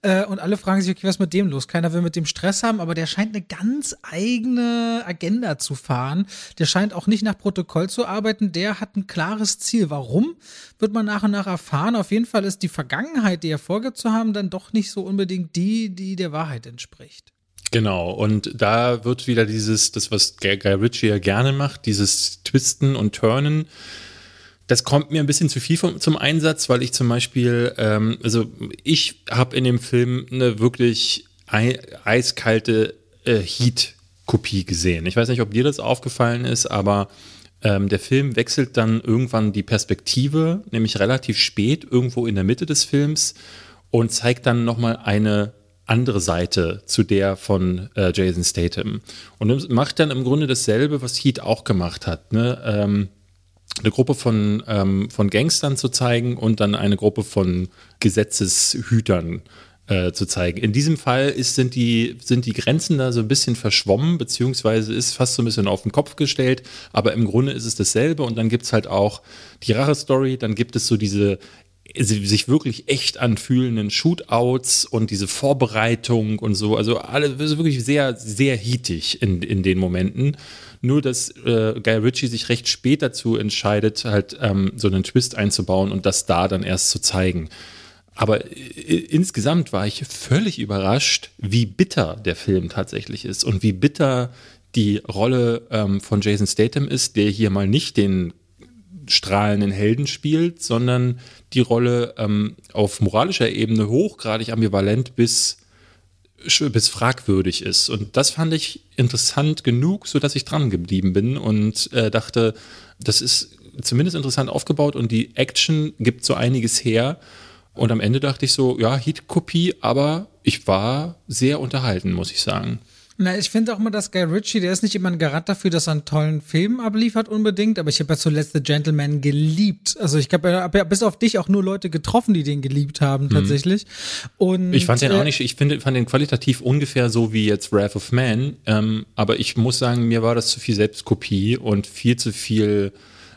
Und alle fragen sich, okay, was ist mit dem los? Keiner will mit dem Stress haben, aber der scheint eine ganz eigene Agenda zu fahren. Der scheint auch nicht nach Protokoll zu arbeiten, der hat ein klares Ziel. Warum, wird man nach und nach erfahren. Auf jeden Fall ist die Vergangenheit, die er vorgibt zu haben, dann doch nicht so unbedingt die der Wahrheit entspricht. Genau, und da wird wieder das, was Guy Ritchie ja gerne macht, dieses Twisten und Turnen, das kommt mir ein bisschen zu viel zum Einsatz, weil ich zum Beispiel, also ich habe in dem Film eine wirklich eiskalte Heat-Kopie gesehen. Ich weiß nicht, ob dir das aufgefallen ist, aber der Film wechselt dann irgendwann die Perspektive, nämlich relativ spät, irgendwo in der Mitte des Films und zeigt dann nochmal eine andere Seite zu der von Jason Statham. Und macht dann im Grunde dasselbe, was Heat auch gemacht hat, ne? Eine Gruppe von Gangstern zu zeigen und dann eine Gruppe von Gesetzeshütern zu zeigen. In diesem Fall sind die Grenzen da so ein bisschen verschwommen, beziehungsweise ist fast so ein bisschen auf den Kopf gestellt, aber im Grunde ist es dasselbe und dann gibt es halt auch die Rache-Story, dann gibt es so diese sich wirklich echt anfühlenden Shootouts und diese Vorbereitung und so, also alles wirklich sehr, sehr heatig in den Momenten. Nur, dass Guy Ritchie sich recht spät dazu entscheidet, halt so einen Twist einzubauen und das da dann erst zu zeigen. Aber insgesamt war ich völlig überrascht, wie bitter der Film tatsächlich ist und wie bitter die Rolle von Jason Statham ist, der hier mal nicht den strahlenden Helden spielt, sondern die Rolle auf moralischer Ebene hochgradig ambivalent bis fragwürdig ist. Und das fand ich interessant genug, sodass ich dran geblieben bin und dachte, das ist zumindest interessant aufgebaut und die Action gibt so einiges her. Und am Ende dachte ich so, ja, Heat-Kopie, aber ich war sehr unterhalten, muss ich sagen. Na, ich finde auch mal, dass Guy Ritchie, der ist nicht immer ein Garant dafür, dass er einen tollen Film abliefert unbedingt, aber ich habe ja zuletzt The Gentleman geliebt. Also ich habe ja bis auf dich auch nur Leute getroffen, die den geliebt haben tatsächlich. Und ich fand den auch nicht, fand den qualitativ ungefähr so wie jetzt Wrath of Man, aber ich muss sagen, mir war das zu viel Selbstkopie und viel zu viel.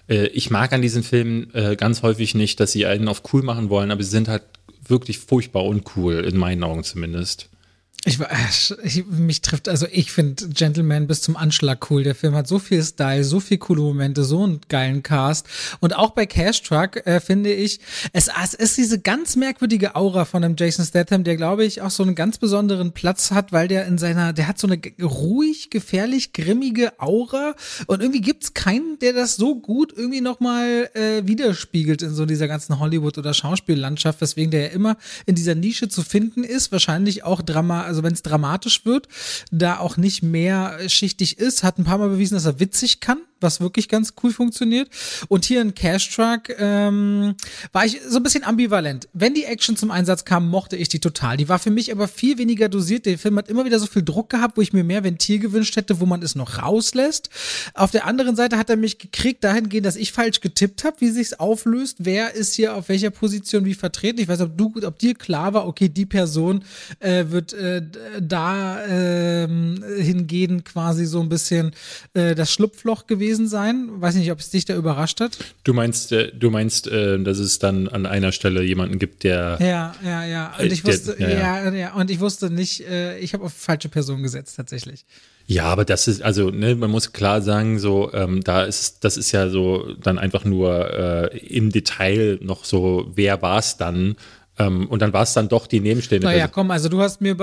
Ich mag an diesen Filmen ganz häufig nicht, dass sie einen auf cool machen wollen, aber sie sind halt wirklich furchtbar uncool, in meinen Augen zumindest. Mich trifft, also ich finde Gentleman bis zum Anschlag cool. Der Film hat so viel Style, so viel coole Momente, so einen geilen Cast. Und auch bei Cash Truck finde ich, es ist diese ganz merkwürdige Aura von einem Jason Statham, der, glaube ich, auch so einen ganz besonderen Platz hat, weil der hat so eine ruhig, gefährlich, grimmige Aura. Und irgendwie gibt's keinen, der das so gut irgendwie nochmal widerspiegelt in so dieser ganzen Hollywood- oder Schauspiellandschaft, weswegen der ja immer in dieser Nische zu finden ist, wahrscheinlich auch also wenn es dramatisch wird, da auch nicht mehr schichtig ist, hat ein paar Mal bewiesen, dass er witzig kann, was wirklich ganz cool funktioniert. Und hier in Cash Truck war ich so ein bisschen ambivalent. Wenn die Action zum Einsatz kam, mochte ich die total. Die war für mich aber viel weniger dosiert. Der Film hat immer wieder so viel Druck gehabt, wo ich mir mehr Ventil gewünscht hätte, wo man es noch rauslässt. Auf der anderen Seite hat er mich gekriegt dahingehend, dass ich falsch getippt habe, wie sich's auflöst, wer ist hier auf welcher Position wie vertreten. Ich weiß nicht, ob dir klar war, okay, die Person wird hingegen quasi so ein bisschen das Schlupfloch gewesen sein. Weiß nicht, ob es dich da überrascht hat. Du meinst, dass es dann an einer Stelle jemanden gibt, der... Ja. Und ich wusste nicht, ich habe auf falsche Person gesetzt, tatsächlich. Ja, aber das ist, also, ne, man muss klar sagen, so, das ist ja so dann einfach nur im Detail noch so, wer war es dann? Und dann war es dann doch die nebenstehende Person. Naja, komm, also du hast mir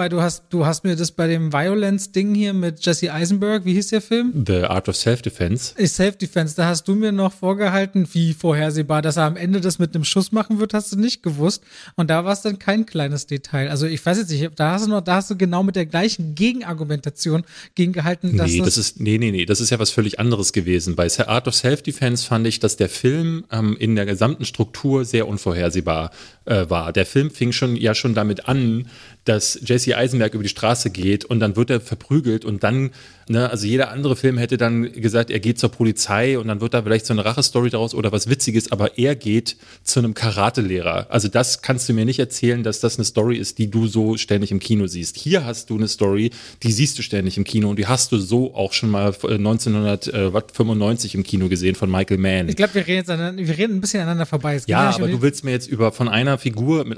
das bei dem Violence-Ding hier mit Jesse Eisenberg, wie hieß der Film? The Art of Self-Defense. Self-Defense, da hast du mir noch vorgehalten, wie vorhersehbar, dass er am Ende das mit einem Schuss machen wird, hast du nicht gewusst. Und da war es dann kein kleines Detail. Also ich weiß jetzt nicht, da hast du genau mit der gleichen Gegenargumentation gegengehalten, dass das ist ja was völlig anderes gewesen. Bei The Art of Self-Defense fand ich, dass der Film in der gesamten Struktur sehr unvorhersehbar war. Der Film fing schon damit an, dass Jesse Eisenberg über die Straße geht und dann wird er verprügelt und dann, ne, also jeder andere Film hätte dann gesagt, er geht zur Polizei und dann wird da vielleicht so eine Rache-Story daraus oder was Witziges, aber er geht zu einem Karatelehrer. Also das kannst du mir nicht erzählen, dass das eine Story ist, die du so ständig im Kino siehst. Hier hast du eine Story, die siehst du ständig im Kino und die hast du so auch schon mal 1995 im Kino gesehen von Michael Mann. Ich glaube, wir reden ein bisschen aneinander vorbei. Ja, aber du willst mir jetzt mit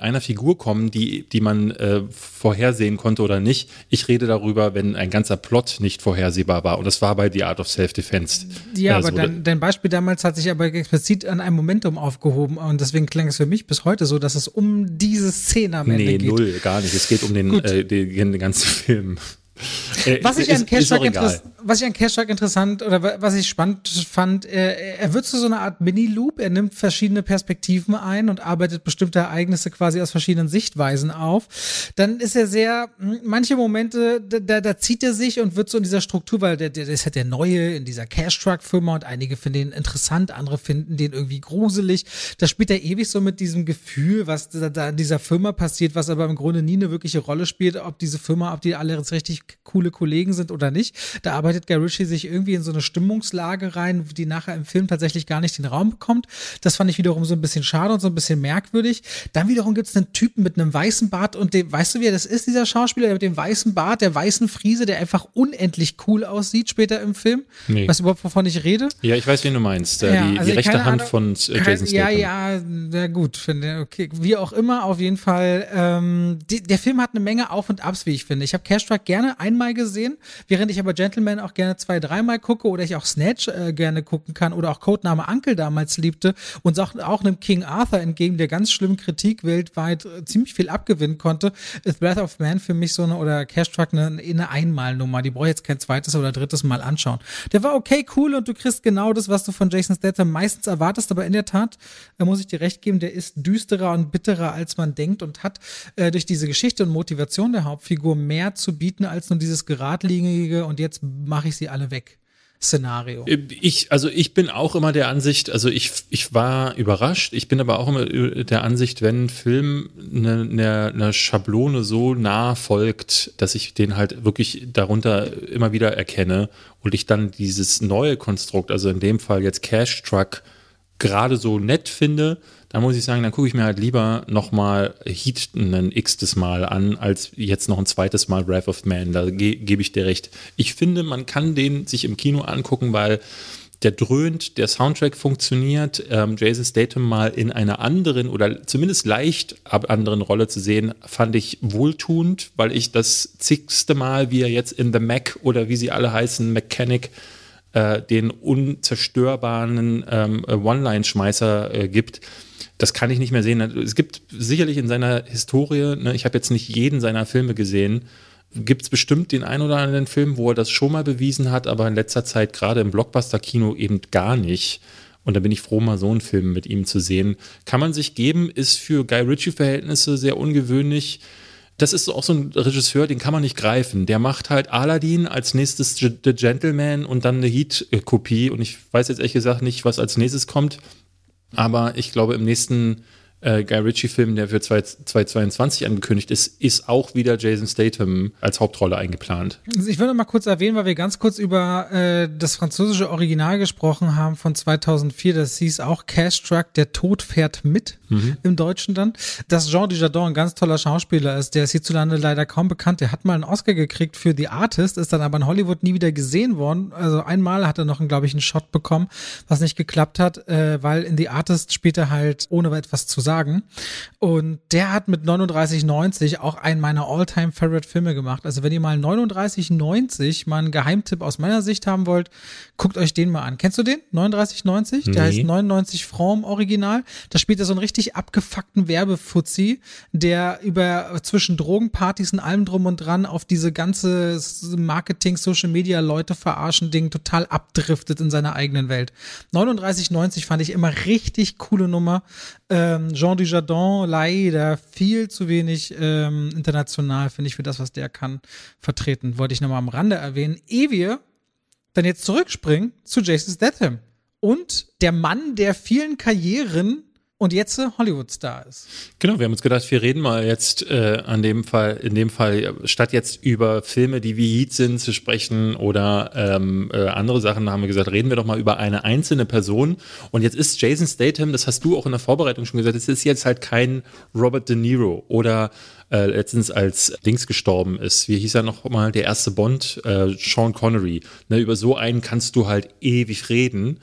einer Figur kommen, die man vorhersehen konnte oder nicht. Ich rede darüber, wenn ein ganzer Plot nicht vorhersehbar war. Und das war bei The Art of Self-Defense. Ja, aber so. Dein Beispiel damals hat sich aber explizit an einem Momentum aufgehoben. Und deswegen klang es für mich bis heute so, dass es um diese Szene am Ende geht. Nee, null, gar nicht. Es geht um den ganzen Film. Was ich an Cash Truck interessant oder was ich spannend fand, er wird zu so einer Art Mini-Loop, er nimmt verschiedene Perspektiven ein und arbeitet bestimmte Ereignisse quasi aus verschiedenen Sichtweisen auf. Dann ist er manche Momente, da zieht er sich und wird so in dieser Struktur, weil der ist halt der Neue in dieser Cash Truck-Firma und einige finden ihn interessant, andere finden den irgendwie gruselig. Da spielt er ewig so mit diesem Gefühl, was da in dieser Firma passiert, was aber im Grunde nie eine wirkliche Rolle spielt, ob die alle jetzt richtig coole Kollegen sind oder nicht. Da arbeitet Guy Ritchie sich irgendwie in so eine Stimmungslage rein, die nachher im Film tatsächlich gar nicht den Raum bekommt. Das fand ich wiederum so ein bisschen schade und so ein bisschen merkwürdig. Dann wiederum gibt es einen Typen mit einem weißen Bart und dem, weißt du, wer das ist, dieser Schauspieler, der mit dem weißen Bart, der weißen Friese, der einfach unendlich cool aussieht später im Film. Nee. Weißt du überhaupt, wovon ich rede? Ja, ich weiß, wen du meinst. Ja, die rechte Hand von Jason Statham. Ja, gut. Okay. Wie auch immer, auf jeden Fall. Der Film hat eine Menge Auf und Abs, wie ich finde. Ich habe Cash Truck gerne einmal gesehen, während ich aber Gentleman auch gerne 2-3-mal gucke oder ich auch Snatch gerne gucken kann oder auch Codename Uncle damals liebte und auch einem King Arthur entgegen der ganz schlimmen Kritik weltweit ziemlich viel abgewinnen konnte, ist Wrath of Man für mich so eine oder Cash Truck eine Einmalnummer. Die brauche ich jetzt kein zweites oder drittes Mal anschauen. Der war okay, cool und du kriegst genau das, was du von Jason Statham meistens erwartest, aber in der Tat, da muss ich dir recht geben, der ist düsterer und bitterer, als man denkt und hat durch diese Geschichte und Motivation der Hauptfigur mehr zu bieten als nur dieses geradlinige und jetzt mache ich sie alle weg Szenario. Ich bin auch immer der Ansicht, also ich war überrascht, ich bin aber auch immer der Ansicht, wenn ein Film eine Schablone so nah folgt, dass ich den halt wirklich darunter immer wieder erkenne und ich dann dieses neue Konstrukt, also in dem Fall jetzt Cash Truck, gerade so nett finde, dann muss ich sagen, dann gucke ich mir halt lieber nochmal Heat ein x-tes Mal an, als jetzt noch ein zweites Mal Wrath of Man, da gebe ich dir recht. Ich finde, man kann den sich im Kino angucken, weil der dröhnt, der Soundtrack funktioniert, Jason Statham mal in einer anderen oder zumindest leicht anderen Rolle zu sehen, fand ich wohltuend, weil ich das zigste Mal, wie er jetzt in The Mac oder wie sie alle heißen, Mechanic, den unzerstörbaren One-Line-Schmeißer gibt, das kann ich nicht mehr sehen. Es gibt sicherlich in seiner Historie, ne, ich habe jetzt nicht jeden seiner Filme gesehen, gibt es bestimmt den einen oder anderen Film, wo er das schon mal bewiesen hat, aber in letzter Zeit gerade im Blockbuster-Kino eben gar nicht. Und da bin ich froh, mal so einen Film mit ihm zu sehen. Kann man sich geben, ist für Guy Ritchie-Verhältnisse sehr ungewöhnlich. Das ist auch so ein Regisseur, den kann man nicht greifen. Der macht halt Aladdin, als nächstes The Gentleman und dann eine Heat-Kopie. Und ich weiß jetzt ehrlich gesagt nicht, was als nächstes kommt. Aber ich glaube, im nächsten Guy Ritchie-Film, der für 2022 angekündigt ist, ist auch wieder Jason Statham als Hauptrolle eingeplant. Ich will noch mal kurz erwähnen, weil wir ganz kurz über das französische Original gesprochen haben von 2004, das hieß auch Cash Truck, der Tod fährt mit, im Deutschen dann. Dass Jean Dujardin ein ganz toller Schauspieler ist, der ist hierzulande leider kaum bekannt. Der hat mal einen Oscar gekriegt für The Artist, ist dann aber in Hollywood nie wieder gesehen worden. Also einmal hat er noch, glaube ich, einen Shot bekommen, was nicht geklappt hat, weil in The Artist spielt er halt ohne etwas zu sagen. Und der hat mit 39,90 auch einen meiner All-Time-Favorite-Filme gemacht. Also wenn ihr mal 39,90 mal einen Geheimtipp aus meiner Sicht haben wollt, guckt euch den mal an. Kennst du den? 39,90? Der heißt 99 Francs im Original. Da spielt er so einen richtig abgefuckten Werbefuzzi, der über zwischen Drogenpartys und allem drum und dran auf diese ganze Marketing-Social-Media-Leute verarschen Ding total abdriftet in seiner eigenen Welt. 39,90 fand ich immer richtig coole Nummer. Jean Dujardin leider viel zu wenig international, finde ich, für das, was der kann, vertreten. Wollte ich nochmal am Rande erwähnen. Ehe wir dann jetzt zurückspringen zu Jason Statham und der Mann der vielen Karrieren und jetzt Hollywood-Star ist. Genau, wir haben uns gedacht, wir reden mal jetzt in dem Fall, statt jetzt über Filme, die wie Heat sind, zu sprechen oder andere Sachen, haben wir gesagt, reden wir doch mal über eine einzelne Person. Und jetzt ist Jason Statham, das hast du auch in der Vorbereitung schon gesagt, es ist jetzt halt kein Robert De Niro oder letztens als Dings gestorben ist. Wie hieß er noch mal? Der erste Bond, Sean Connery. Ne, über so einen kannst du halt ewig reden.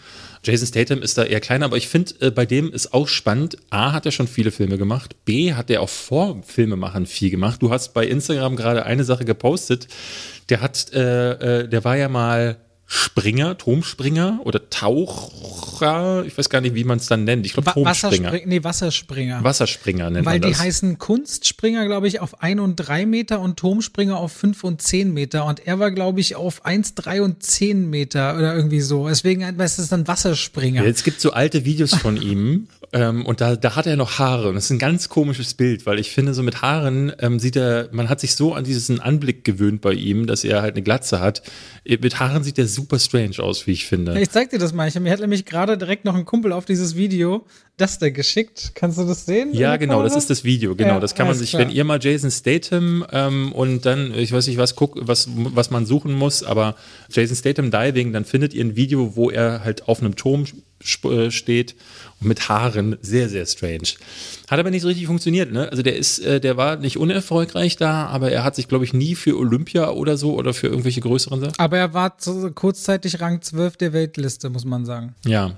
Jason Statham ist da eher kleiner, aber ich finde, bei dem ist auch spannend. A, hat er schon viele Filme gemacht. B, hat er auch vor Filmemachern viel gemacht. Du hast bei Instagram gerade eine Sache gepostet. Der war ja mal Springer, Turmspringer oder Taucher, ich weiß gar nicht, wie man es dann nennt. Ich glaube, Turmspringer. Wasserspringer. Wasserspringer nennt man das. Weil die heißen Kunstspringer, glaube ich, auf 1 und 3 Meter und Turmspringer auf 5 und 10 Meter. Und er war, glaube ich, auf 1, 3 und 10 Meter oder irgendwie so. Deswegen ist es dann Wasserspringer. Ja, es gibt so alte Videos von ihm und da hat er noch Haare. Und das ist ein ganz komisches Bild, weil ich finde, so mit Haaren man hat sich so an diesen Anblick gewöhnt bei ihm, dass er halt eine Glatze hat. Mit Haaren sieht er super strange aus, wie ich finde. Ich zeig dir das mal. Mir hat nämlich gerade direkt noch ein Kumpel auf dieses Video das da geschickt. Kannst du das sehen? Ja, genau, das ist das Video. Genau, ja, das kann man sich, klar. Wenn ihr mal Jason Statham und dann, ich weiß nicht, was man suchen muss, aber Jason Statham Diving, dann findet ihr ein Video, wo er halt auf einem Turm steht und mit Haaren, sehr, sehr strange. Hat aber nicht so richtig funktioniert, ne? Also der war nicht unerfolgreich da, aber er hat sich, glaube ich, nie für Olympia oder so oder für irgendwelche größeren Sachen. Aber er war kurzzeitig Rang 12 der Weltliste, muss man sagen. Ja.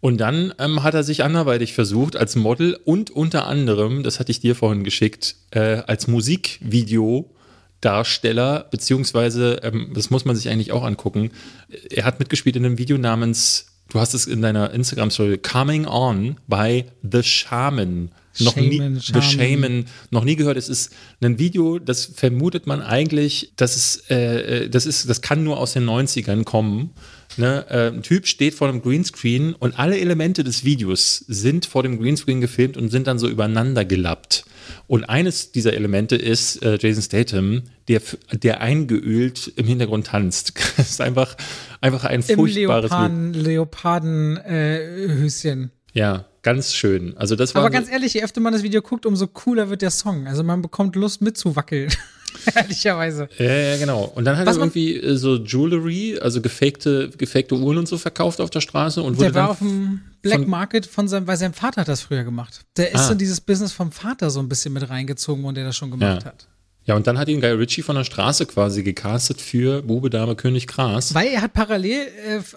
Und dann hat er sich anderweitig versucht als Model und unter anderem, das hatte ich dir vorhin geschickt, als Musikvideodarsteller, beziehungsweise, das muss man sich eigentlich auch angucken, er hat mitgespielt in einem Video namens, du hast es in deiner Instagram-Story, Coming On by The Shaman. Noch nie gehört. Es ist ein Video, das vermutet man eigentlich, dass es, das kann nur aus den 90ern kommen. Ne? Ein Typ steht vor einem Greenscreen und alle Elemente des Videos sind vor dem Greenscreen gefilmt und sind dann so übereinander gelappt. Und eines dieser Elemente ist Jason Statham, der eingeölt im Hintergrund tanzt. Das ist einfach ein furchtbares Bild. Im Leopardenhöschen. Ja, ganz schön. Also das war. Aber ganz ehrlich, je öfter man das Video guckt, umso cooler wird der Song. Also man bekommt Lust mitzuwackeln. Ehrlicherweise. Ja, genau. Und dann hat er irgendwie so Jewelry, also gefakte Uhren und so verkauft auf der Straße. Und wurde der war auf dem Black Market weil sein Vater hat das früher gemacht. Der ist in dieses Business vom Vater so ein bisschen mit reingezogen, und der das schon gemacht hat. Ja, und dann hat ihn Guy Ritchie von der Straße quasi gecastet für Bube Dame König Gras. Weil er hat parallel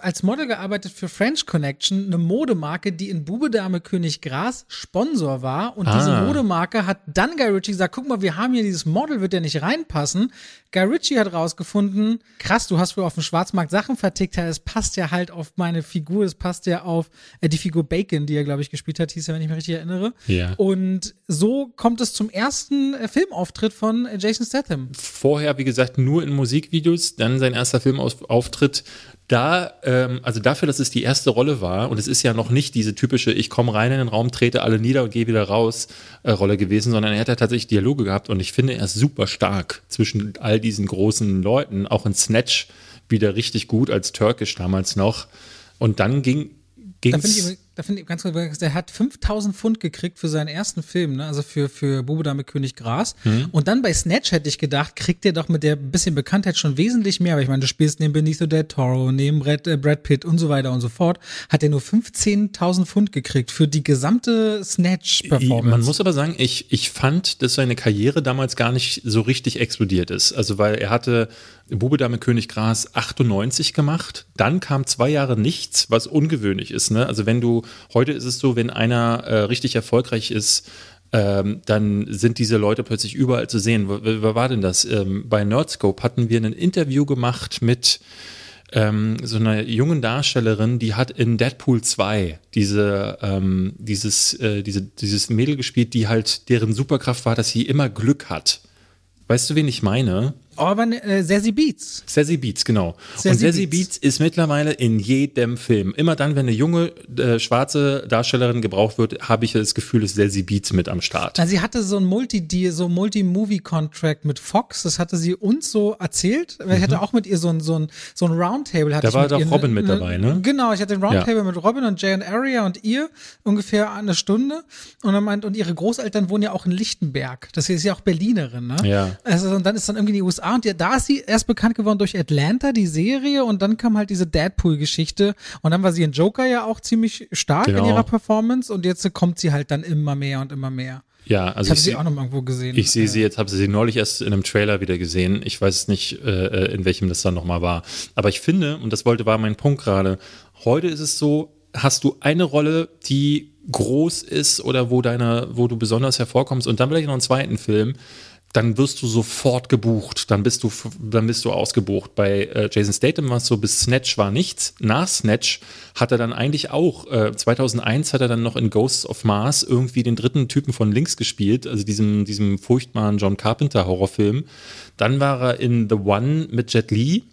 als Model gearbeitet für French Connection, eine Modemarke, die in Bube Dame König Gras Sponsor war. Und diese Modemarke hat dann Guy Ritchie gesagt, guck mal, wir haben hier dieses Model, wird ja nicht reinpassen. Guy Ritchie hat rausgefunden, krass, du hast wohl auf dem Schwarzmarkt Sachen vertickt, das passt ja halt auf meine Figur, das passt ja auf die Figur Bacon, die er, glaube ich, gespielt hat, hieß ja, wenn ich mich richtig erinnere. Ja. Und so kommt es zum ersten Filmauftritt von Jason Statham. Vorher, wie gesagt, nur in Musikvideos, dann sein erster Filmauftritt. Da, also dafür, dass es die erste Rolle war, und es ist ja noch nicht diese typische, ich komme rein in den Raum, trete alle nieder und gehe wieder raus, Rolle gewesen, sondern er hat ja tatsächlich Dialoge gehabt, und ich finde, er ist super stark zwischen all diesen großen Leuten, auch in Snatch wieder richtig gut, als Türkisch damals noch. Und dann Da finde ich ganz kurz, der hat 5.000 Pfund gekriegt für seinen ersten Film, ne? Also für Bube Dame König Gras. Mhm. Und dann bei Snatch hätte ich gedacht, kriegt der doch mit der bisschen Bekanntheit schon wesentlich mehr. Weil ich meine, du spielst neben Benicio Del Toro, neben Brad Pitt und so weiter und so fort. Hat er nur 15.000 Pfund gekriegt für die gesamte Snatch-Performance. Man muss aber sagen, ich fand, dass seine Karriere damals gar nicht so richtig explodiert ist. Also weil er hatte Bube Dame König Gras 98 gemacht. Dann kam 2 Jahre nichts, was ungewöhnlich ist, ne? Also wenn du heute ist es so, wenn einer richtig erfolgreich ist, dann sind diese Leute plötzlich überall zu sehen. Wer war denn das? Bei Nerdscope hatten wir ein Interview gemacht mit so einer jungen Darstellerin, die hat in Deadpool 2 dieses Mädel gespielt, die halt, deren Superkraft war, dass sie immer Glück hat. Weißt du, wen ich meine? Aber Zazie Beetz. Zazie Beetz, genau. Zazie Beetz ist mittlerweile in jedem Film. Immer dann, wenn eine junge, schwarze Darstellerin gebraucht wird, habe ich das Gefühl, ist Zazie Beetz mit am Start. Also sie hatte so ein Multi-Movie-Contract mit Fox, das hatte sie uns so erzählt. Ich hatte auch mit ihr so ein Roundtable. Hatte da ich war doch Robin mit dabei, ne? Genau, ich hatte ein Roundtable mit Robin und Jay und Aria und ihr, ungefähr eine Stunde. Und dann meint, und ihre Großeltern wohnen ja auch in Lichtenberg. Das ist ja auch Berlinerin, ne? Ja. Also, und dann ist dann irgendwie die USA. Und da ist sie erst bekannt geworden durch Atlanta, die Serie, und dann kam halt diese Deadpool-Geschichte, und dann war sie in Joker ja auch ziemlich stark in ihrer Performance, und jetzt kommt sie halt dann immer mehr und immer mehr. Ja, also ich habe sie auch noch irgendwo gesehen. Ich sehe sie jetzt, habe sie neulich erst in einem Trailer wieder gesehen. Ich weiß nicht, in welchem das dann nochmal war. Aber ich finde, und das war mein Punkt gerade, heute ist es so, hast du eine Rolle, die groß ist oder wo du besonders hervorkommst, und dann vielleicht noch einen zweiten Film, dann wirst du sofort gebucht, dann bist du ausgebucht. Bei Jason Statham war es so, bis Snatch war nichts. Nach Snatch hat er dann eigentlich auch, 2001 hat er dann noch in Ghosts of Mars irgendwie den dritten Typen von links gespielt, also diesem furchtbaren John Carpenter Horrorfilm. Dann war er in The One mit Jet Li,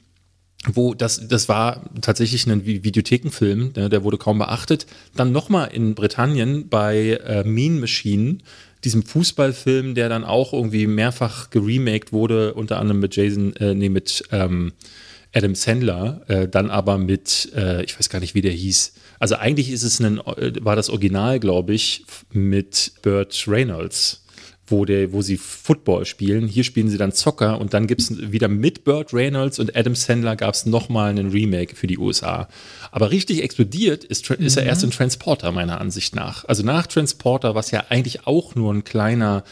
wo das war tatsächlich ein Videothekenfilm, der wurde kaum beachtet. Dann nochmal in Britannien bei Mean Machine, diesem Fußballfilm, der dann auch irgendwie mehrfach geremaked wurde, unter anderem mit Adam Sandler, dann aber mit, ich weiß gar nicht, wie der hieß. Also eigentlich ist es war das Original, glaube ich, mit Burt Reynolds, wo sie Football spielen. Hier spielen sie dann Soccer, und dann gibt es wieder mit Burt Reynolds und Adam Sandler gab es nochmal einen Remake für die USA. Aber richtig explodiert ist er erst in Transporter, meiner Ansicht nach. Also nach Transporter, was ja eigentlich auch nur ein kleiner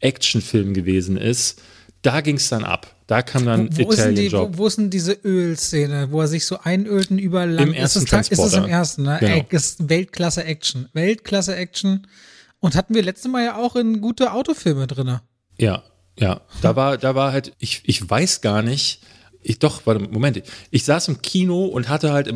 Actionfilm gewesen ist, da ging es dann ab. Da kam dann Italian Job. Wo ist denn diese Ölszene, wo er sich so einölt und überall lang? Im ersten Transporter. Ist es im ersten, ne? Genau. Weltklasse-Action. Weltklasse-Action. Und hatten wir letztes Mal ja auch in gute Autofilme drin. Ja. Da war halt, ich weiß gar nicht, ich saß im Kino und hatte halt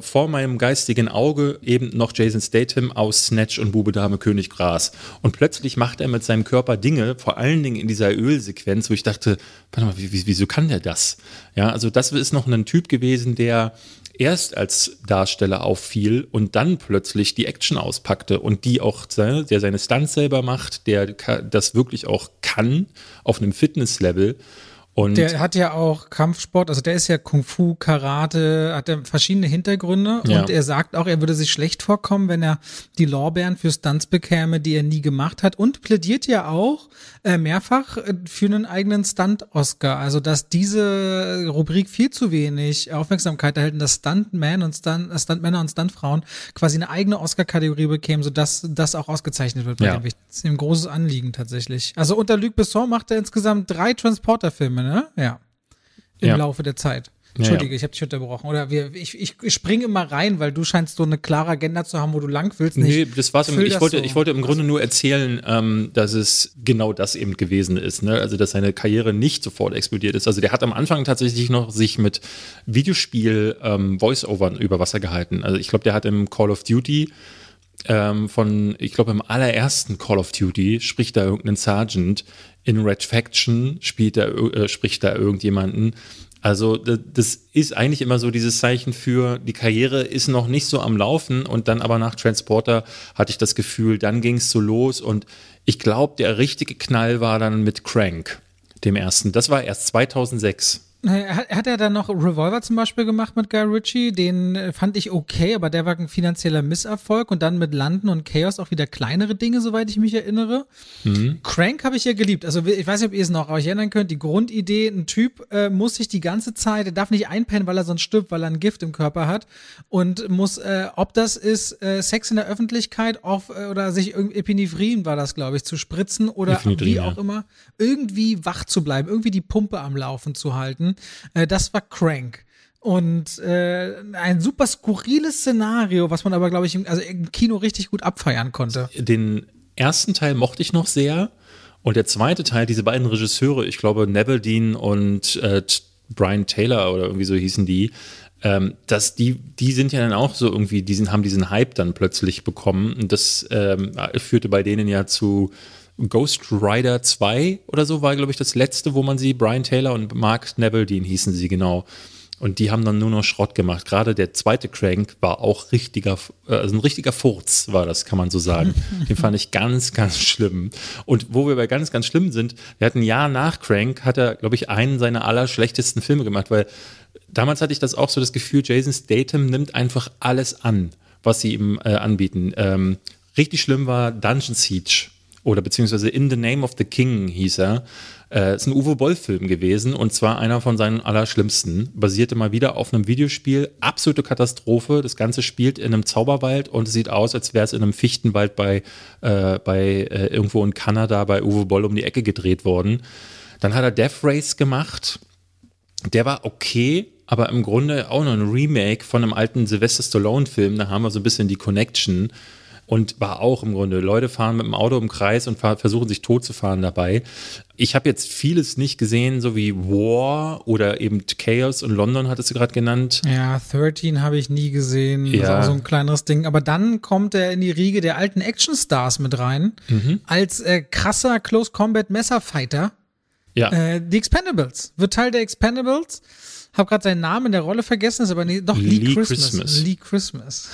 vor meinem geistigen Auge eben noch Jason Statham aus Snatch und Bube Dame König Gras. Und plötzlich macht er mit seinem Körper Dinge, vor allen Dingen in dieser Ölsequenz, wo ich dachte, warte mal, wieso kann der das? Ja, also das ist noch ein Typ gewesen, der erst als Darsteller auffiel und dann plötzlich die Action auspackte und die auch, der seine Stunts selber macht, der das wirklich auch kann auf einem Fitnesslevel. Und der hat ja auch Kampfsport, also der ist ja Kung-Fu, Karate, hat ja verschiedene Hintergründe. Ja. Und er sagt auch, er würde sich schlecht vorkommen, wenn er die Lorbeeren für Stunts bekäme, die er nie gemacht hat. Und plädiert ja auch mehrfach für einen eigenen Stunt-Oscar. Also, dass diese Rubrik viel zu wenig Aufmerksamkeit erhält und dass Stuntmänner und Stuntfrauen quasi eine eigene Oscar-Kategorie bekämen, sodass das auch ausgezeichnet wird. Ja. Das ist ihm ein großes Anliegen tatsächlich. Also unter Luc Besson macht er insgesamt 3 Transporter-Filme. Ne? Ja. Im Laufe der Zeit. Entschuldige, ich habe dich unterbrochen. Oder ich springe immer rein, weil du scheinst so eine klare Agenda zu haben, wo du lang willst. Nee, das war's. Ich wollte im Grunde nur erzählen, dass es genau das eben gewesen ist. Ne? Also, dass seine Karriere nicht sofort explodiert ist. Also, der hat am Anfang tatsächlich noch sich mit Videospiel-Voice-Overn über Wasser gehalten. Also, ich glaube, der hat im Call of Duty im allerersten Call of Duty spricht da irgendein Sergeant, in Red Faction spricht da irgendjemanden. Also das ist eigentlich immer so dieses Zeichen für, die Karriere ist noch nicht so am Laufen, und dann aber nach Transporter hatte ich das Gefühl, dann ging es so los, und ich glaube, der richtige Knall war dann mit Crank, dem ersten. Das war erst 2006. Hat er dann noch Revolver zum Beispiel gemacht mit Guy Ritchie? Den fand ich okay, aber der war ein finanzieller Misserfolg, und dann mit London und Chaos auch wieder kleinere Dinge, soweit ich mich erinnere. Mhm. Crank habe ich ja geliebt. Also ich weiß nicht, ob ihr es noch euch erinnern könnt. Die Grundidee, ein Typ muss sich die ganze Zeit, er darf nicht einpennen, weil er sonst stirbt, weil er ein Gift im Körper hat, und muss, ob das ist, Sex in der Öffentlichkeit oder sich irgendwie Epinephrin war das, glaube ich, zu spritzen oder wie auch immer, irgendwie wach zu bleiben, irgendwie die Pumpe am Laufen zu halten. Das war Crank. Und ein super skurriles Szenario, was man aber, glaube ich, im Kino richtig gut abfeiern konnte. Den ersten Teil mochte ich noch sehr. Und der zweite Teil, diese beiden Regisseure, ich glaube Neville Dean und Brian Taylor oder irgendwie so hießen die, die sind ja dann auch so irgendwie, haben diesen Hype dann plötzlich bekommen. Und das führte bei denen ja zu Ghost Rider 2 oder so war, glaube ich, das letzte, wo man sie, Brian Taylor und Mark Neville Dean hießen sie, genau. Und die haben dann nur noch Schrott gemacht. Gerade der zweite Crank war auch ein richtiger Furz war das, kann man so sagen. Den fand ich ganz, ganz schlimm. Und wo wir bei ganz, ganz schlimm sind, wir hatten ein Jahr nach Crank, hat er, glaube ich, einen seiner allerschlechtesten Filme gemacht, weil damals hatte ich das auch so das Gefühl, Jason Statham nimmt einfach alles an, was sie ihm anbieten. Richtig schlimm war Dungeon Siege. Oder beziehungsweise In the Name of the King hieß er. Ist ein Uwe Boll-Film gewesen, und zwar einer von seinen allerschlimmsten. Basierte mal wieder auf einem Videospiel. Absolute Katastrophe. Das Ganze spielt in einem Zauberwald, und es sieht aus, als wäre es in einem Fichtenwald bei irgendwo in Kanada bei Uwe Boll um die Ecke gedreht worden. Dann hat er Death Race gemacht. Der war okay, aber im Grunde auch noch ein Remake von einem alten Sylvester Stallone-Film. Da haben wir so ein bisschen die Connection. Und war auch im Grunde, Leute fahren mit dem Auto im Kreis und versuchen sich tot zu fahren dabei. Ich habe jetzt vieles nicht gesehen, so wie War oder eben Chaos und London, hattest du gerade genannt. Ja, 13 habe ich nie gesehen, ja. Das ist auch so ein kleineres Ding. Aber dann kommt er in die Riege der alten Action-Stars mit rein, als krasser Close-Combat-Messerfighter. Ja. The Expendables, wird Teil der Expendables. Hab gerade seinen Namen in der Rolle vergessen, ist aber doch Lee Christmas.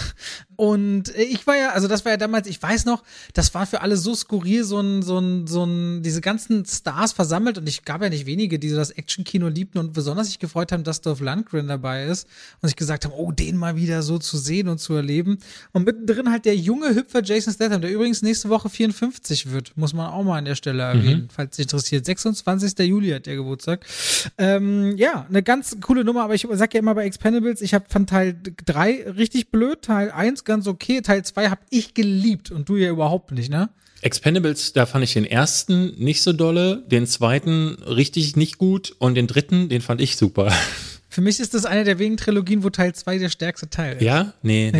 Und ich war ja, also das war ja damals, ich weiß noch, das war für alle so skurril, diese ganzen Stars versammelt, und ich gab ja nicht wenige, die so das Action-Kino liebten und besonders sich gefreut haben, dass Dolph Lundgren dabei ist und sich gesagt haben, oh, den mal wieder so zu sehen und zu erleben. Und mittendrin halt der junge Hüpfer Jason Statham, der übrigens nächste Woche 54 wird, muss man auch mal an der Stelle erwähnen, falls dich interessiert. 26. Juli hat der Geburtstag. Eine ganz coole Nummer, aber ich sag ja immer bei Expendables, ich fand Teil 3 richtig blöd, Teil 1 ganz okay, Teil 2 habe ich geliebt und du ja überhaupt nicht, ne? Expendables, da fand ich den ersten nicht so dolle, den zweiten richtig nicht gut und den dritten, den fand ich super. Für mich ist das eine der wenigen Trilogien, wo Teil 2 der stärkste Teil ist. Ja? Nee,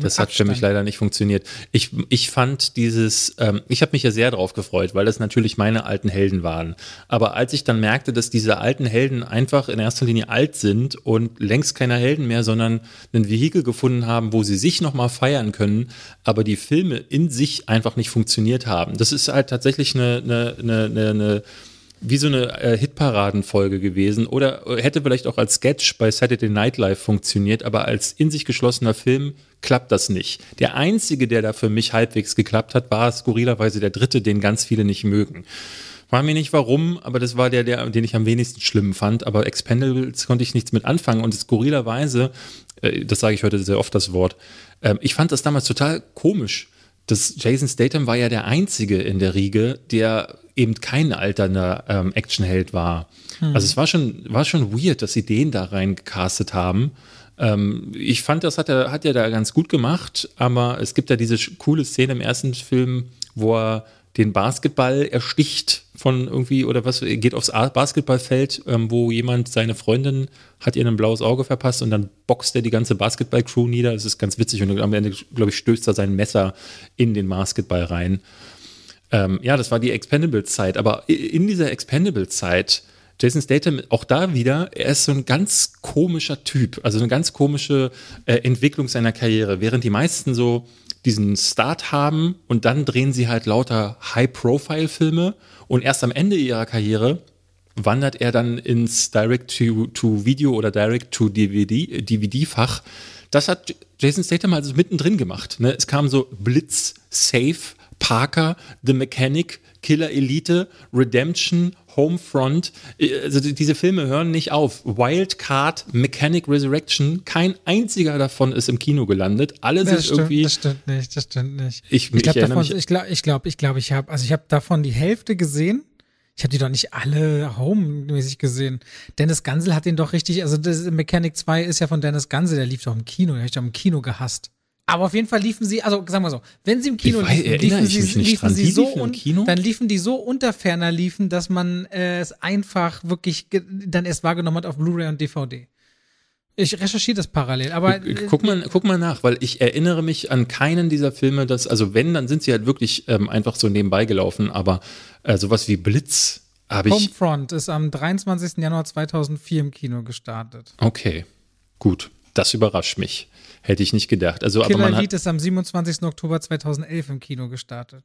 das hat für mich leider nicht funktioniert. Ich fand ich habe mich ja sehr drauf gefreut, weil das natürlich meine alten Helden waren. Aber als ich dann merkte, dass diese alten Helden einfach in erster Linie alt sind und längst keine Helden mehr, sondern ein Vehikel gefunden haben, wo sie sich nochmal feiern können, aber die Filme in sich einfach nicht funktioniert haben. Das ist halt tatsächlich wie so eine Hitparadenfolge gewesen, oder hätte vielleicht auch als Sketch bei Saturday Night Live funktioniert, aber als in sich geschlossener Film klappt das nicht. Der einzige, der da für mich halbwegs geklappt hat, war skurrilerweise der dritte, den ganz viele nicht mögen. Frag mich nicht warum, aber das war der, den ich am wenigsten schlimm fand. Aber Expendables konnte ich nichts mit anfangen. Und skurrilerweise, das sage ich heute sehr oft, das Wort, ich fand das damals total komisch. Das Jason Statham war ja der Einzige in der Riege, der eben kein alternder Actionheld war. Also es war schon weird, dass sie den da reingecastet haben. Ich fand, das hat er da ganz gut gemacht, aber es gibt ja diese coole Szene im ersten Film, wo er den Basketball ersticht von irgendwie oder was, geht aufs Basketballfeld, wo jemand, seine Freundin hat ihr ein blaues Auge verpasst und dann boxt er die ganze Basketball-Crew nieder. Das ist ganz witzig und am Ende, glaube ich, stößt er sein Messer in den Basketball rein. Ja, das war die Expendables-Zeit, aber in dieser Expendables-Zeit, Jason Statham, auch da wieder, er ist so ein ganz komischer Typ, also eine ganz komische Entwicklung seiner Karriere. Während die meisten so diesen Start haben und dann drehen sie halt lauter High-Profile-Filme und erst am Ende ihrer Karriere wandert er dann ins Direct-to-Video oder Direct-to-DVD-Fach. Das hat Jason Statham also mittendrin gemacht, ne? Es kam so Blitz, Safe, Parker, The Mechanic, Killer Elite, Redemption, Homefront, also diese Filme hören nicht auf. Wildcard, Mechanic Resurrection, kein einziger davon ist im Kino gelandet. Alles das ist stimmt, irgendwie. Das stimmt nicht. Ich glaube, ich habe davon die Hälfte gesehen. Ich habe die doch nicht alle home-mäßig gesehen. Dennis Gansel hat den doch richtig, also das Mechanic 2 ist ja von Dennis Gansel, der lief doch im Kino, den habe ich doch im Kino gehasst. Aber auf jeden Fall liefen sie, also sagen wir so, wenn sie im Kino liefen sie so unter ferner liefen, dass man es einfach wirklich dann erst wahrgenommen hat auf Blu-ray und DVD. Ich recherchiere das parallel, aber guck mal nach, weil ich erinnere mich an keinen dieser Filme, dass, also wenn, dann sind sie halt wirklich einfach so nebenbei gelaufen, aber sowas wie Blitz habe ich. Homefront ist am 23. Januar 2004 im Kino gestartet. Okay, gut. Das überrascht mich. Hätte ich nicht gedacht. Also, Killer Elite ist am 27. Oktober 2011 im Kino gestartet.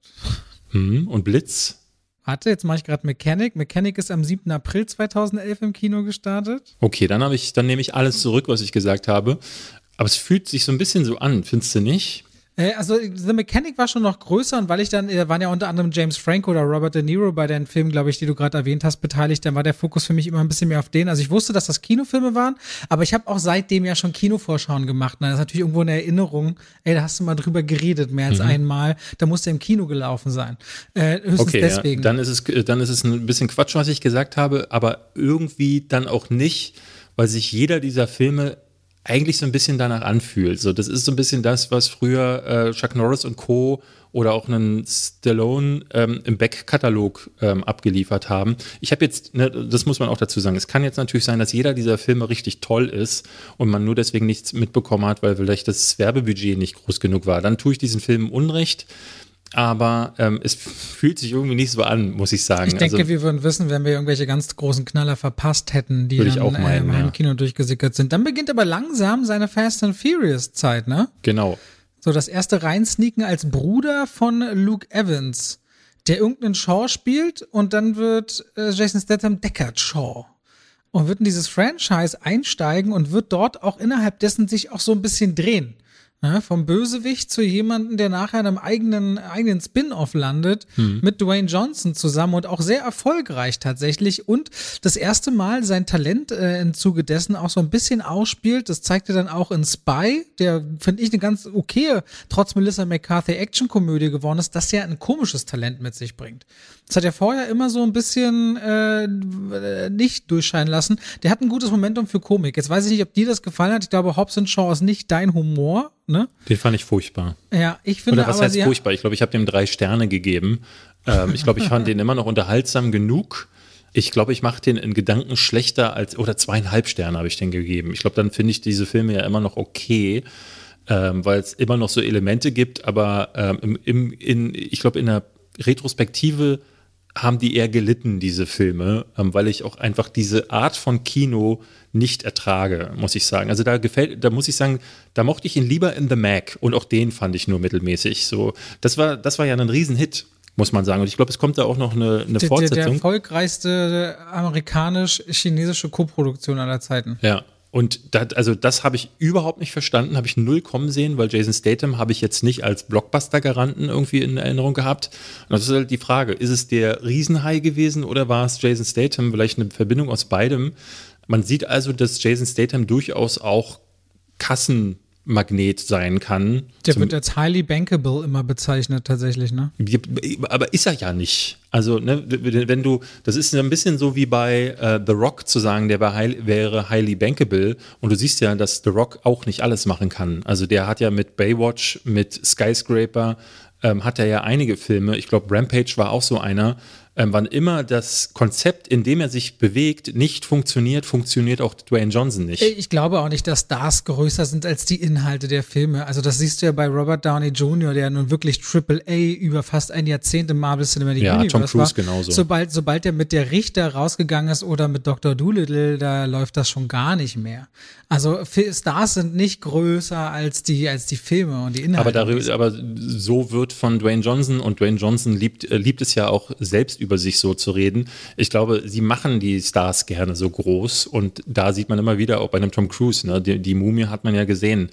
Und Blitz? Warte, jetzt mache ich gerade Mechanic. Mechanic ist am 7. April 2011 im Kino gestartet. Okay, dann nehme ich alles zurück, was ich gesagt habe. Aber es fühlt sich so ein bisschen so an, findest du nicht? Also The Mechanic war schon noch größer und weil ich dann, da waren ja unter anderem James Franco oder Robert De Niro bei den Filmen, glaube ich, die du gerade erwähnt hast, beteiligt, dann war der Fokus für mich immer ein bisschen mehr auf den. Also ich wusste, dass das Kinofilme waren, aber ich habe auch seitdem ja schon Kinovorschauen gemacht. Und das ist natürlich irgendwo eine Erinnerung, ey, da hast du mal drüber geredet, mehr als einmal, da musst du im Kino gelaufen sein. Höchstens okay, deswegen. Ja. Dann ist es ein bisschen Quatsch, was ich gesagt habe, aber irgendwie dann auch nicht, weil sich jeder dieser Filme eigentlich so ein bisschen danach anfühlt. So, das ist so ein bisschen das, was früher Chuck Norris und Co. oder auch einen Stallone im Back-Katalog abgeliefert haben. Ich habe jetzt, ne, das muss man auch dazu sagen, es kann jetzt natürlich sein, dass jeder dieser Filme richtig toll ist und man nur deswegen nichts mitbekommen hat, weil vielleicht das Werbebudget nicht groß genug war. Dann tue ich diesen Filmen Unrecht. Aber es fühlt sich irgendwie nicht so an, muss ich sagen. Ich denke, also, wir würden wissen, wenn wir irgendwelche ganz großen Knaller verpasst hätten, die dann im Kino durchgesickert sind. Dann beginnt aber langsam seine Fast and Furious Zeit, ne? Genau. So, das erste Reinsneaken als Bruder von Luke Evans, der irgendeinen Shaw spielt und dann wird Jason Statham Deckard Shaw. Und wird in dieses Franchise einsteigen und wird dort auch innerhalb dessen sich auch so ein bisschen drehen. Ja, vom Bösewicht zu jemandem, der nachher in einem eigenen Spin-Off landet, mit Dwayne Johnson zusammen und auch sehr erfolgreich tatsächlich und das erste Mal sein Talent im Zuge dessen auch so ein bisschen ausspielt. Das zeigt er dann auch in Spy, der, finde ich, eine ganz okaye, trotz Melissa McCarthy Action-Komödie geworden ist, dass er ein komisches Talent mit sich bringt. Das hat er vorher immer so ein bisschen nicht durchscheinen lassen. Der hat ein gutes Momentum für Komik. Jetzt weiß ich nicht, ob dir das gefallen hat. Ich glaube, Hobbs and Shaw ist nicht dein Humor. Ne? Den fand ich furchtbar. Ja, ich finde, oder was heißt furchtbar? Ich glaube, ich habe dem 3 Sterne gegeben. Ich glaube, ich fand den immer noch unterhaltsam genug. Ich glaube, ich mache den in Gedanken schlechter als, oder 2,5 Sterne habe ich den gegeben. Ich glaube, dann finde ich diese Filme ja immer noch okay, weil es immer noch so Elemente gibt, aber ich glaube, in der Retrospektive haben die eher gelitten, diese Filme, weil ich auch einfach diese Art von Kino nicht ertrage, muss ich sagen. Also da muss ich sagen, da mochte ich ihn lieber in The Mac und auch den fand ich nur mittelmäßig. So, das war ja ein Riesenhit, muss man sagen. Und ich glaube, es kommt da auch noch eine Fortsetzung. Der erfolgreichste amerikanisch-chinesische Koproduktion aller Zeiten. Ja, Und das, also das habe ich überhaupt nicht verstanden, habe ich null kommen sehen, weil Jason Statham habe ich jetzt nicht als Blockbuster-Garanten irgendwie in Erinnerung gehabt. Und das ist halt die Frage, ist es der Riesenhai gewesen oder war es Jason Statham? Vielleicht eine Verbindung aus beidem. Man sieht also, dass Jason Statham durchaus auch Kassenmagnet sein kann. Der wird als highly bankable immer bezeichnet tatsächlich, ne? Aber ist er ja nicht. Also, ne, wenn du, das ist ein bisschen so wie bei The Rock zu sagen, der wäre highly bankable, und du siehst ja, dass The Rock auch nicht alles machen kann. Also der hat ja mit Baywatch, mit Skyscraper, hat er ja einige Filme, ich glaube Rampage war auch so einer, wann immer das Konzept, in dem er sich bewegt, nicht funktioniert, funktioniert auch Dwayne Johnson nicht. Ich glaube auch nicht, dass Stars größer sind als die Inhalte der Filme. Also das siehst du ja bei Robert Downey Jr., der nun wirklich Triple-A über fast ein Jahrzehnt im Marvel Cinematic Universe war. Ja, Tom Cruise genauso. Sobald er mit Der Richter rausgegangen ist oder mit Dr. Dolittle, da läuft das schon gar nicht mehr. Also Stars sind nicht größer als die Filme und die Inhalte. Aber so wird von Dwayne Johnson, und Dwayne Johnson liebt es ja auch selbst über sich so zu reden. Ich glaube, sie machen die Stars gerne so groß, und da sieht man immer wieder, auch bei einem Tom Cruise, ne? Die Mumie hat man ja gesehen.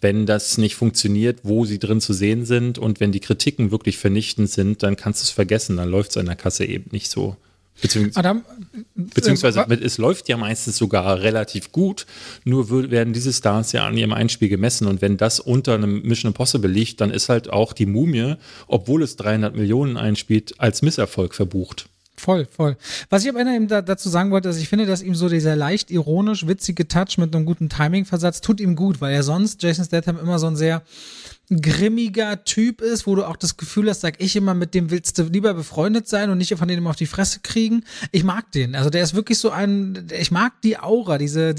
Wenn das nicht funktioniert, wo sie drin zu sehen sind, und wenn die Kritiken wirklich vernichtend sind, dann kannst du es vergessen, dann läuft es an der Kasse eben nicht so. Beziehungsweise es läuft ja meistens sogar relativ gut, nur werden diese Stars ja an ihrem Einspiel gemessen, und wenn das unter einem Mission Impossible liegt, dann ist halt auch die Mumie, obwohl es 300 Millionen einspielt, als Misserfolg verbucht. Voll, voll. Was ich aber eben dazu sagen wollte, ist, ich finde, dass ihm so dieser leicht ironisch witzige Touch mit einem guten Timing-Versatz tut ihm gut, weil er sonst, Jason Statham, immer so ein sehr grimmiger Typ ist, wo du auch das Gefühl hast, sag ich immer, mit dem willst du lieber befreundet sein und nicht von denen immer auf die Fresse kriegen. Ich mag den. Also der ist wirklich so ein, ich mag die Aura, dieses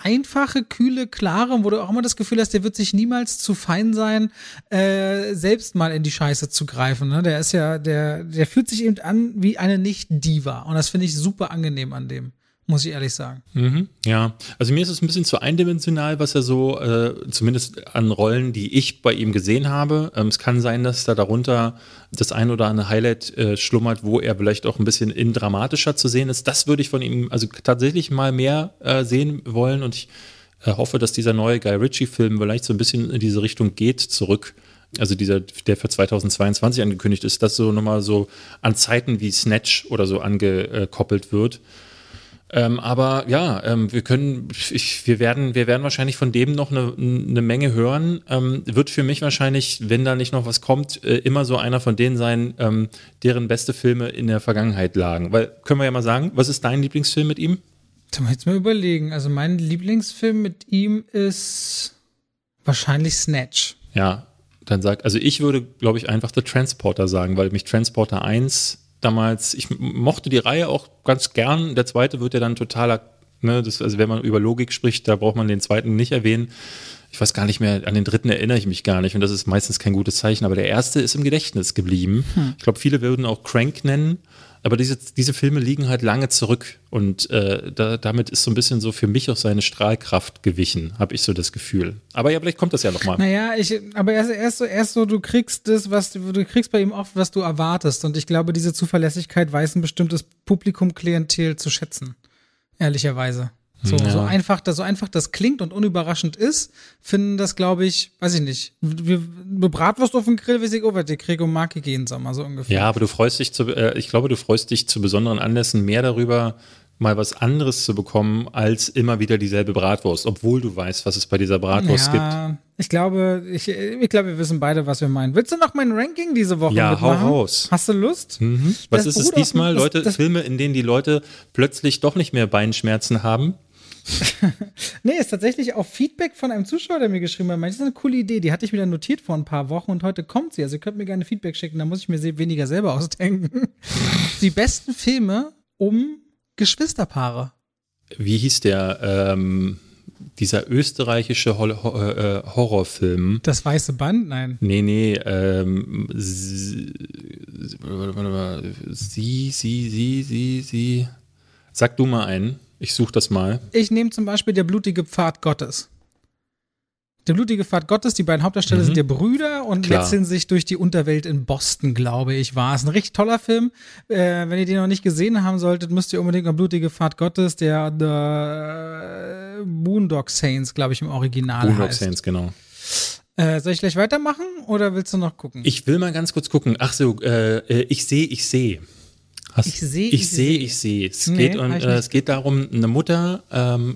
einfache, kühle, klare, wo du auch immer das Gefühl hast, der wird sich niemals zu fein sein, selbst mal in die Scheiße zu greifen. Ne? Der ist ja, der fühlt sich eben an wie eine Nicht-Diva, und das finde ich super angenehm an dem. Muss ich ehrlich sagen. Mhm, ja, also mir ist es ein bisschen zu eindimensional, was er so, zumindest an Rollen, die ich bei ihm gesehen habe. Es kann sein, dass da darunter das ein oder andere Highlight schlummert, wo er vielleicht auch ein bisschen dramatischer zu sehen ist. Das würde ich von ihm also tatsächlich mal mehr sehen wollen, und ich hoffe, dass dieser neue Guy Ritchie-Film vielleicht so ein bisschen in diese Richtung geht, zurück. Also dieser, der für 2022 angekündigt ist, dass so nochmal so an Zeiten wie Snatch oder so angekoppelt wird. Aber ja, wir werden wahrscheinlich von dem noch eine Menge hören. Wird für mich wahrscheinlich, wenn da nicht noch was kommt, immer so einer von denen sein, deren beste Filme in der Vergangenheit lagen. Weil, können wir ja mal sagen, was ist dein Lieblingsfilm mit ihm? Da muss ich jetzt mal überlegen. Also mein Lieblingsfilm mit ihm ist wahrscheinlich Snatch. Ja, dann also ich würde, glaube ich, einfach The Transporter sagen, weil mich Transporter 1 damals, ich mochte die Reihe auch ganz gern. Der zweite wird ja dann totaler, ne, das, also wenn man über Logik spricht, da braucht man den zweiten nicht erwähnen. Ich weiß gar nicht mehr, an den dritten erinnere ich mich gar nicht, und das ist meistens kein gutes Zeichen, aber der erste ist im Gedächtnis geblieben. Ich glaube, viele würden auch Crank nennen, aber diese Filme liegen halt lange zurück, und damit ist so ein bisschen so für mich auch seine Strahlkraft gewichen, habe ich so das Gefühl. Aber ja, vielleicht kommt das ja nochmal. Naja, erst so, du kriegst das, du kriegst bei ihm oft, was du erwartest, und ich glaube, diese Zuverlässigkeit weiß ein bestimmtes Publikum-Klientel zu schätzen, ehrlicherweise. So einfach das klingt und unüberraschend ist, finden das, glaube ich, weiß ich nicht, Bratwurst auf dem Grill, wie ich, oh, der Krieg um Marke gehen, sag mal so ungefähr. Ja, aber du freust dich zu besonderen Anlässen mehr darüber, mal was anderes zu bekommen, als immer wieder dieselbe Bratwurst, obwohl du weißt, was es bei dieser Bratwurst gibt. Ich glaube, wir wissen beide, was wir meinen. Willst du noch mein Ranking diese Woche mitmachen? Ja, hau raus. Hast du Lust? Mhm. Was ist es diesmal, Leute? Filme, in denen die Leute plötzlich doch nicht mehr Beinschmerzen haben? Nee, ist tatsächlich auch Feedback von einem Zuschauer, der mir geschrieben hat, das ist eine coole Idee, die hatte ich mir dann notiert vor ein paar Wochen und heute kommt sie, also ihr könnt mir gerne Feedback schicken, da muss ich mir weniger selber ausdenken. Die besten Filme um Geschwisterpaare. Wie hieß der, dieser österreichische Horrorfilm? Das Weiße Band? Nein. Nee, sie. Sag du mal einen. Ich suche das mal. Ich nehme zum Beispiel Der blutige Pfad Gottes. Der blutige Pfad Gottes, die beiden Hauptdarsteller sind ja Brüder und wechseln sich durch die Unterwelt in Boston, glaube ich, war es. Ein richtig toller Film. Wenn ihr den noch nicht gesehen haben solltet, müsst ihr unbedingt mal blutige Pfad Gottes, der Boondock Saints, glaube ich, im Original heißt. Boondock Saints, genau. Soll ich gleich weitermachen oder willst du noch gucken? Ich will mal ganz kurz gucken. Ach so, ich sehe. Ich sehe. Es geht darum, eine Mutter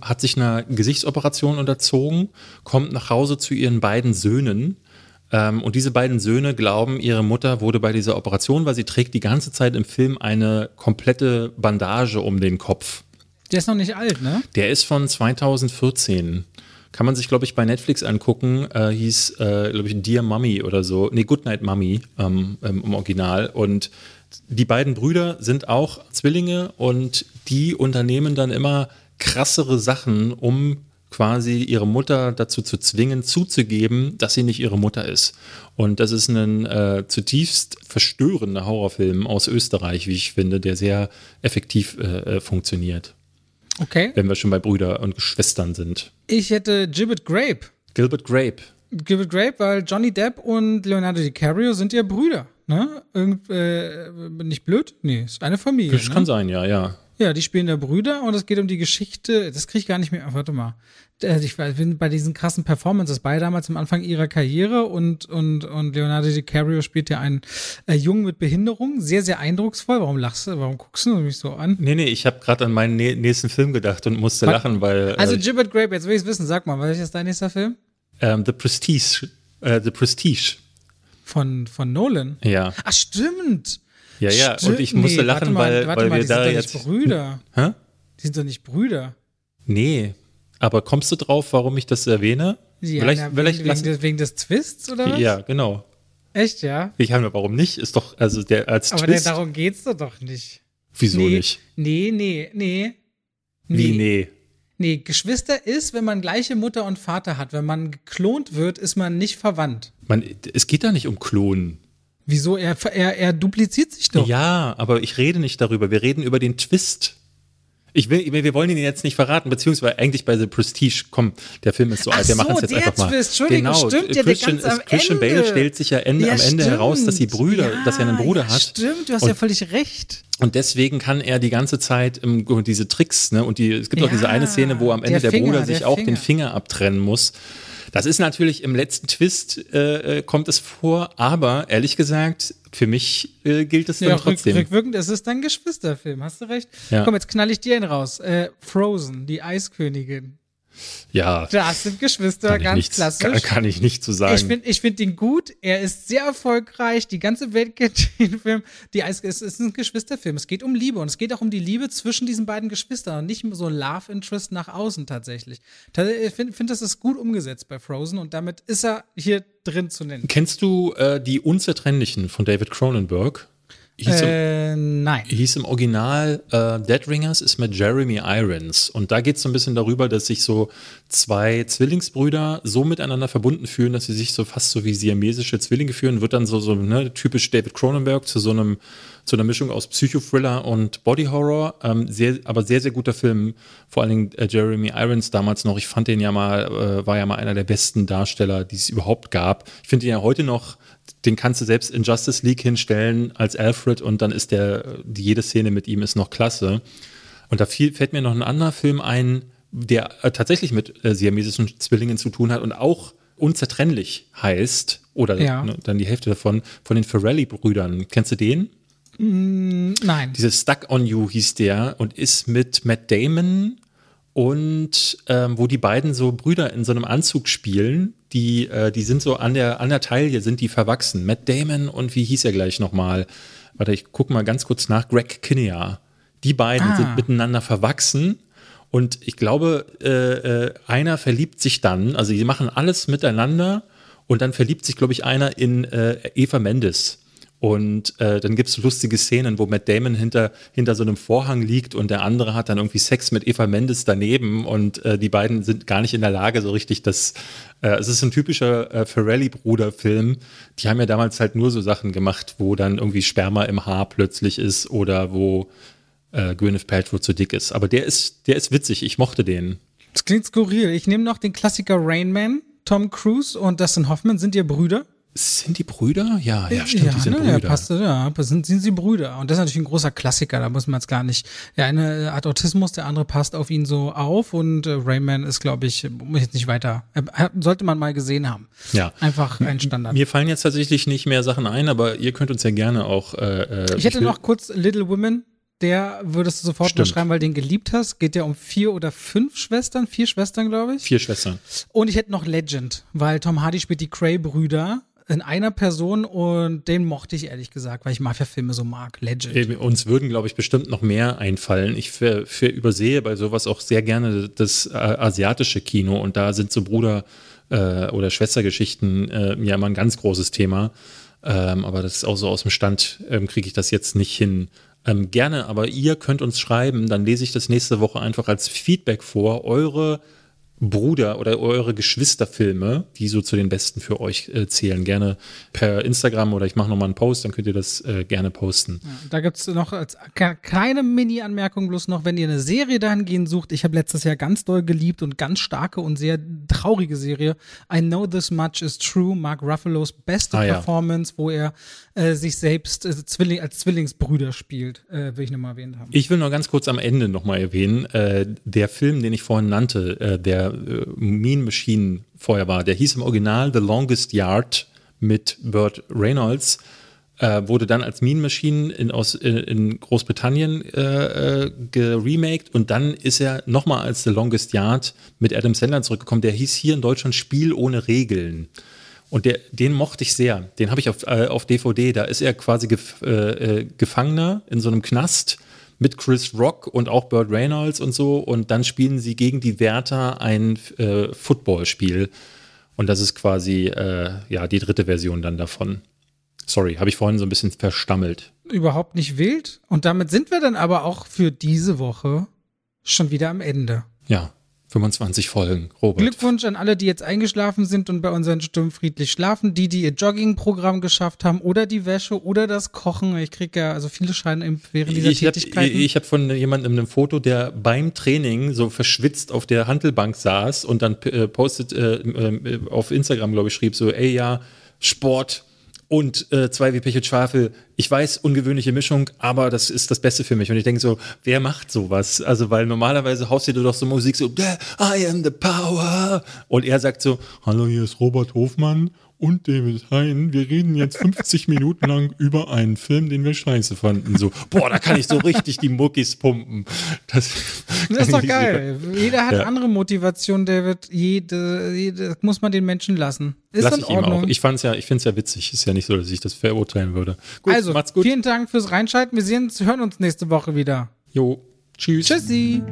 hat sich einer Gesichtsoperation unterzogen, kommt nach Hause zu ihren beiden Söhnen und diese beiden Söhne glauben, ihre Mutter wurde bei dieser Operation, weil sie trägt die ganze Zeit im Film eine komplette Bandage um den Kopf. Der ist noch nicht alt, ne? Der ist von 2014. Kann man sich, glaube ich, bei Netflix angucken, hieß, glaube ich, Dear Mummy oder so, nee, Goodnight Mummy im Original und die beiden Brüder sind auch Zwillinge und die unternehmen dann immer krassere Sachen, um quasi ihre Mutter dazu zu zwingen, zuzugeben, dass sie nicht ihre Mutter ist. Und das ist ein zutiefst verstörender Horrorfilm aus Österreich, wie ich finde, der sehr effektiv funktioniert. Okay. Wenn wir schon bei Brüder und Geschwistern sind. Ich hätte Gilbert Grape, weil Johnny Depp und Leonardo DiCaprio sind ja Brüder. Ne? Bin ich blöd? Nee, ist eine Familie. Das kann sein, ja. Ja, die spielen da Brüder und es geht um die Geschichte, das kriege ich gar nicht mehr, warte mal. Ich bin bei diesen krassen Performances, beide damals am Anfang ihrer Karriere und Leonardo DiCaprio spielt ja einen Jungen mit Behinderung, sehr, sehr eindrucksvoll. Warum lachst du, warum guckst du mich so an? Nee, ich habe gerade an meinen nächsten Film gedacht und musste lachen, weil... Also Gilbert Grape, jetzt will ich es wissen, sag mal, was ist dein nächster Film? The Prestige. Von Nolan? Ja. Ach, stimmt. Ja, und ich musste lachen, weil wir da jetzt... Die sind doch nicht Brüder. Hä? Die sind doch nicht Brüder. Nee, aber kommst du drauf, warum ich das erwähne? Ja, wegen des Twists oder was? Ja, genau. Echt, ja? Ich habe warum nicht? Ist doch, also der als aber Twist... Aber darum geht's doch nicht. Wieso nicht? Nee. Wie, nee? Nee, Geschwister ist, wenn man gleiche Mutter und Vater hat. Wenn man geklont wird, ist man nicht verwandt. Es geht da nicht um Klonen. Wieso? Er dupliziert sich doch. Ja, aber ich rede nicht darüber. Wir reden über den Twist. Wir wollen ihn jetzt nicht verraten, beziehungsweise eigentlich bei The Prestige, der Film ist so alt, wir machen es jetzt einfach mal. Entschuldigung, genau, stimmt, Christian Bale stellt sich am Ende heraus, dass dass er einen Bruder hat. Stimmt, du hast ja völlig recht. Und deswegen kann er die ganze Zeit diese Tricks, ne, und es gibt auch diese eine Szene, wo am Ende der Bruder sich auch den Finger abtrennen muss. Das ist natürlich im letzten Twist kommt es vor, aber ehrlich gesagt, für mich gilt es dann trotzdem. Rückwirkend, es ist ein Geschwisterfilm, hast du recht? Ja. Komm, jetzt knall ich dir einen raus. Frozen, die Eiskönigin. Ja. Das sind Geschwister, klassisch. Kann ich nicht so sagen. Ich finde ihn gut, er ist sehr erfolgreich, die ganze Welt kennt den Film. Es ist ein Geschwisterfilm, es geht um Liebe und es geht auch um die Liebe zwischen diesen beiden Geschwistern und nicht so ein Love Interest nach außen tatsächlich. Ich finde, das ist gut umgesetzt bei Frozen und damit ist er hier drin zu nennen. Kennst du Die Unzertrennlichen von David Cronenberg? Nein. Hieß im Original Dead Ringers, ist mit Jeremy Irons. Und da geht es so ein bisschen darüber, dass sich so zwei Zwillingsbrüder so miteinander verbunden fühlen, dass sie sich so fast so wie siamesische Zwillinge fühlen. Wird dann typisch David Cronenberg zu einer Mischung aus Psychothriller und Body Horror. Aber sehr, sehr guter Film. Vor allen Dingen Jeremy Irons damals noch. Ich fand den war ja mal einer der besten Darsteller, die es überhaupt gab. Ich finde ihn ja heute noch, den kannst du selbst in Justice League hinstellen als Alfred und dann ist jede Szene mit ihm ist noch klasse. Und da fällt mir noch ein anderer Film ein, der tatsächlich mit siamesischen Zwillingen zu tun hat und auch unzertrennlich heißt, oder dann die Hälfte davon, von den Farrelly-Brüdern. Kennst du den? Nein. Dieses Stuck on You hieß der und ist mit Matt Damon und wo die beiden so Brüder in so einem Anzug spielen, die sind so an der Taille, sind die verwachsen. Matt Damon und wie hieß er gleich nochmal? Warte, ich gucke mal ganz kurz nach. Greg Kinnear. Die beiden sind miteinander verwachsen und ich glaube, einer verliebt sich dann, also die machen alles miteinander und dann verliebt sich, glaube ich, einer in Eva Mendes. Und dann gibt es lustige Szenen, wo Matt Damon hinter so einem Vorhang liegt und der andere hat dann irgendwie Sex mit Eva Mendes daneben und die beiden sind gar nicht in der Lage so richtig, es ist ein typischer Farrelly-Bruder-Film. Die haben ja damals halt nur so Sachen gemacht, wo dann irgendwie Sperma im Haar plötzlich ist oder wo Gwyneth Paltrow zu dick ist. Aber der ist witzig, ich mochte den. Das klingt skurril. Ich nehme noch den Klassiker Rain Man. Tom Cruise und Dustin Hoffman, sind ihr Brüder? Sind die Brüder? Ja, ja, stimmt, ja, die sind Brüder. Ja, passt, ja, sind sie Brüder. Und das ist natürlich ein großer Klassiker, da muss man es gar nicht. Der eine hat Autismus, der andere passt auf ihn so auf und Rayman ist, glaube ich, muss jetzt nicht weiter, sollte man mal gesehen haben. Ja. Einfach ein Standard. Mir fallen jetzt tatsächlich nicht mehr Sachen ein, aber ihr könnt uns ja gerne auch ich hätte noch kurz Little Women, der würdest du sofort beschreiben, weil du den geliebt hast. Geht ja um 4 oder 5 Schwestern? 4 Schwestern, glaube ich. 4 Schwestern. Und ich hätte noch Legend, weil Tom Hardy spielt die Cray-Brüder in einer Person und den mochte ich ehrlich gesagt, weil ich Mafia-Filme so mag. Legend. Uns würden, glaube ich, bestimmt noch mehr einfallen. Ich übersehe bei sowas auch sehr gerne das asiatische Kino und da sind so Bruder- oder Schwestergeschichten ja immer ein ganz großes Thema. Aber das ist auch so aus dem Stand, kriege ich das jetzt nicht hin. Gerne, aber ihr könnt uns schreiben, dann lese ich das nächste Woche einfach als Feedback vor, eure Bruder oder eure Geschwisterfilme, die so zu den besten für euch zählen, gerne per Instagram oder ich mache nochmal einen Post, dann könnt ihr das gerne posten. Ja, da gibt es noch als kleine Mini-Anmerkung bloß noch, wenn ihr eine Serie dahingehend sucht, ich habe letztes Jahr ganz doll geliebt und ganz starke und sehr traurige Serie, I Know This Much Is True, Mark Ruffalos beste Performance, wo er sich selbst als Zwillingsbrüder spielt, will ich nochmal erwähnt haben. Ich will nur ganz kurz am Ende nochmal erwähnen, der Film, den ich vorhin nannte, der Mean Machine vorher war. Der hieß im Original The Longest Yard mit Burt Reynolds, wurde dann als Mean Machine in Großbritannien geremaked und dann ist er nochmal als The Longest Yard mit Adam Sandler zurückgekommen. Der hieß hier in Deutschland Spiel ohne Regeln. Und den mochte ich sehr. Den habe ich auf DVD. Da ist er quasi Gefangener in so einem Knast mit Chris Rock und auch Burt Reynolds und so. Und dann spielen sie gegen die Wärter ein Footballspiel. Und das ist quasi die dritte Version dann davon. Sorry, habe ich vorhin so ein bisschen verstammelt. Überhaupt nicht wild. Und damit sind wir dann aber auch für diese Woche schon wieder am Ende. Ja, 25 Folgen, Robert. Glückwunsch an alle, die jetzt eingeschlafen sind und bei unseren Stimmen friedlich schlafen, die ihr Joggingprogramm geschafft haben oder die Wäsche oder das Kochen. Ich kriege ja, also viele scheinen während dieser Tätigkeiten. Ich habe von jemandem ein Foto, der beim Training so verschwitzt auf der Hantelbank saß und dann postet auf Instagram, glaube ich, schrieb so, ey ja, Sport und 2 wie Pech und Schwafel. Ich weiß, ungewöhnliche Mischung, aber das ist das Beste für mich. Und ich denke so, wer macht sowas? Also, weil normalerweise haust du doch so Musik so, I am the power. Und er sagt so, hallo, hier ist Robert Hofmann und David Hein. Wir reden jetzt 50 Minuten lang über einen Film, den wir scheiße fanden. So, boah, da kann ich so richtig die Muckis pumpen. Das ist doch geil. Jeder hat andere Motivation, David. Jede muss man den Menschen lassen. Ist in Ordnung. Ich finde es ja witzig. Ist ja nicht so, dass ich das verurteilen würde. Gut, also, macht's gut. Vielen Dank fürs Reinschalten. Wir sehen uns, hören uns nächste Woche wieder. Jo, tschüss. Tschüssi.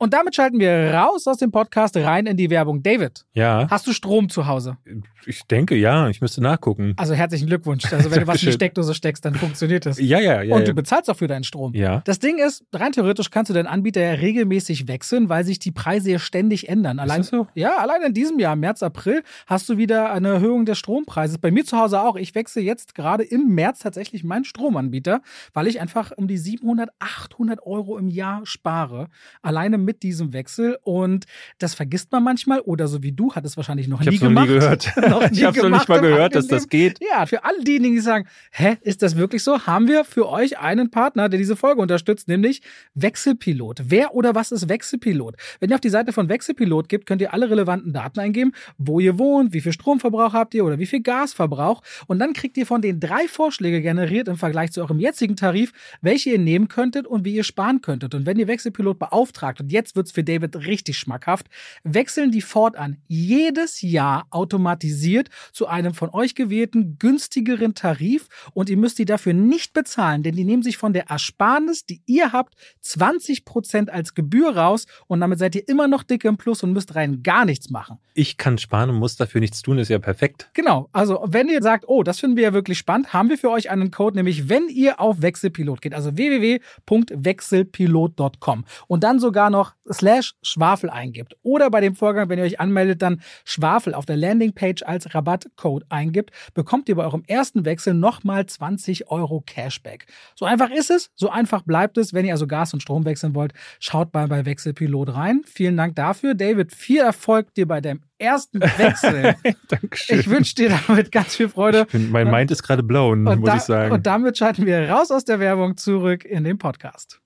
Und damit schalten wir raus aus dem Podcast rein in die Werbung. David, hast du Strom zu Hause? Ich denke, ja. Ich müsste nachgucken. Also herzlichen Glückwunsch. Also wenn du was in die Steckdose steckst, dann funktioniert das. Ja. Und du bezahlst auch für deinen Strom. Ja. Das Ding ist, rein theoretisch kannst du deinen Anbieter ja regelmäßig wechseln, weil sich die Preise ja ständig ändern. Allein, ist das so? Ja, allein in diesem Jahr, im März, April, hast du wieder eine Erhöhung des Strompreises. Bei mir zu Hause auch. Ich wechsle jetzt gerade im März tatsächlich meinen Stromanbieter, weil ich einfach um die 700, 800 Euro im Jahr spare. Alleine mit diesem Wechsel und das vergisst man manchmal oder so wie du, hat es wahrscheinlich noch nie gemacht. Ich habe es noch nie gehört. Ich habe es noch nicht mal gehört, dass das geht. Ja, für all diejenigen, die sagen, hä, ist das wirklich so? Haben wir für euch einen Partner, der diese Folge unterstützt, nämlich Wechselpilot. Wer oder was ist Wechselpilot? Wenn ihr auf die Seite von Wechselpilot geht, könnt ihr alle relevanten Daten eingeben, wo ihr wohnt, wie viel Stromverbrauch habt ihr oder wie viel Gasverbrauch und dann kriegt ihr von den 3 Vorschläge generiert im Vergleich zu eurem jetzigen Tarif, welche ihr nehmen könntet und wie ihr sparen könntet. Und wenn ihr Wechselpilot beauftragt und jetzt wird's für David richtig schmackhaft, wechseln die fortan jedes Jahr automatisiert zu einem von euch gewählten günstigeren Tarif und ihr müsst die dafür nicht bezahlen, denn die nehmen sich von der Ersparnis, die ihr habt, 20% als Gebühr raus und damit seid ihr immer noch dick im Plus und müsst rein gar nichts machen. Ich kann sparen und muss dafür nichts tun, ist ja perfekt. Genau, also wenn ihr sagt, oh, das finden wir ja wirklich spannend, haben wir für euch einen Code, nämlich wenn ihr auf Wechselpilot geht, also www.wechselpilot.com und dann sogar noch /Schwafel eingibt oder bei dem Vorgang, wenn ihr euch anmeldet, dann Schwafel auf der Landingpage als Rabattcode eingibt, bekommt ihr bei eurem ersten Wechsel nochmal 20€ Cashback. So einfach ist es, so einfach bleibt es. Wenn ihr also Gas und Strom wechseln wollt, schaut mal bei Wechselpilot rein. Vielen Dank dafür. David, viel Erfolg dir bei deinem ersten Wechsel. Dankeschön. Ich wünsche dir damit ganz viel Freude. Mein Mind ist gerade blown, muss ich sagen. Und damit schalten wir raus aus der Werbung, zurück in den Podcast.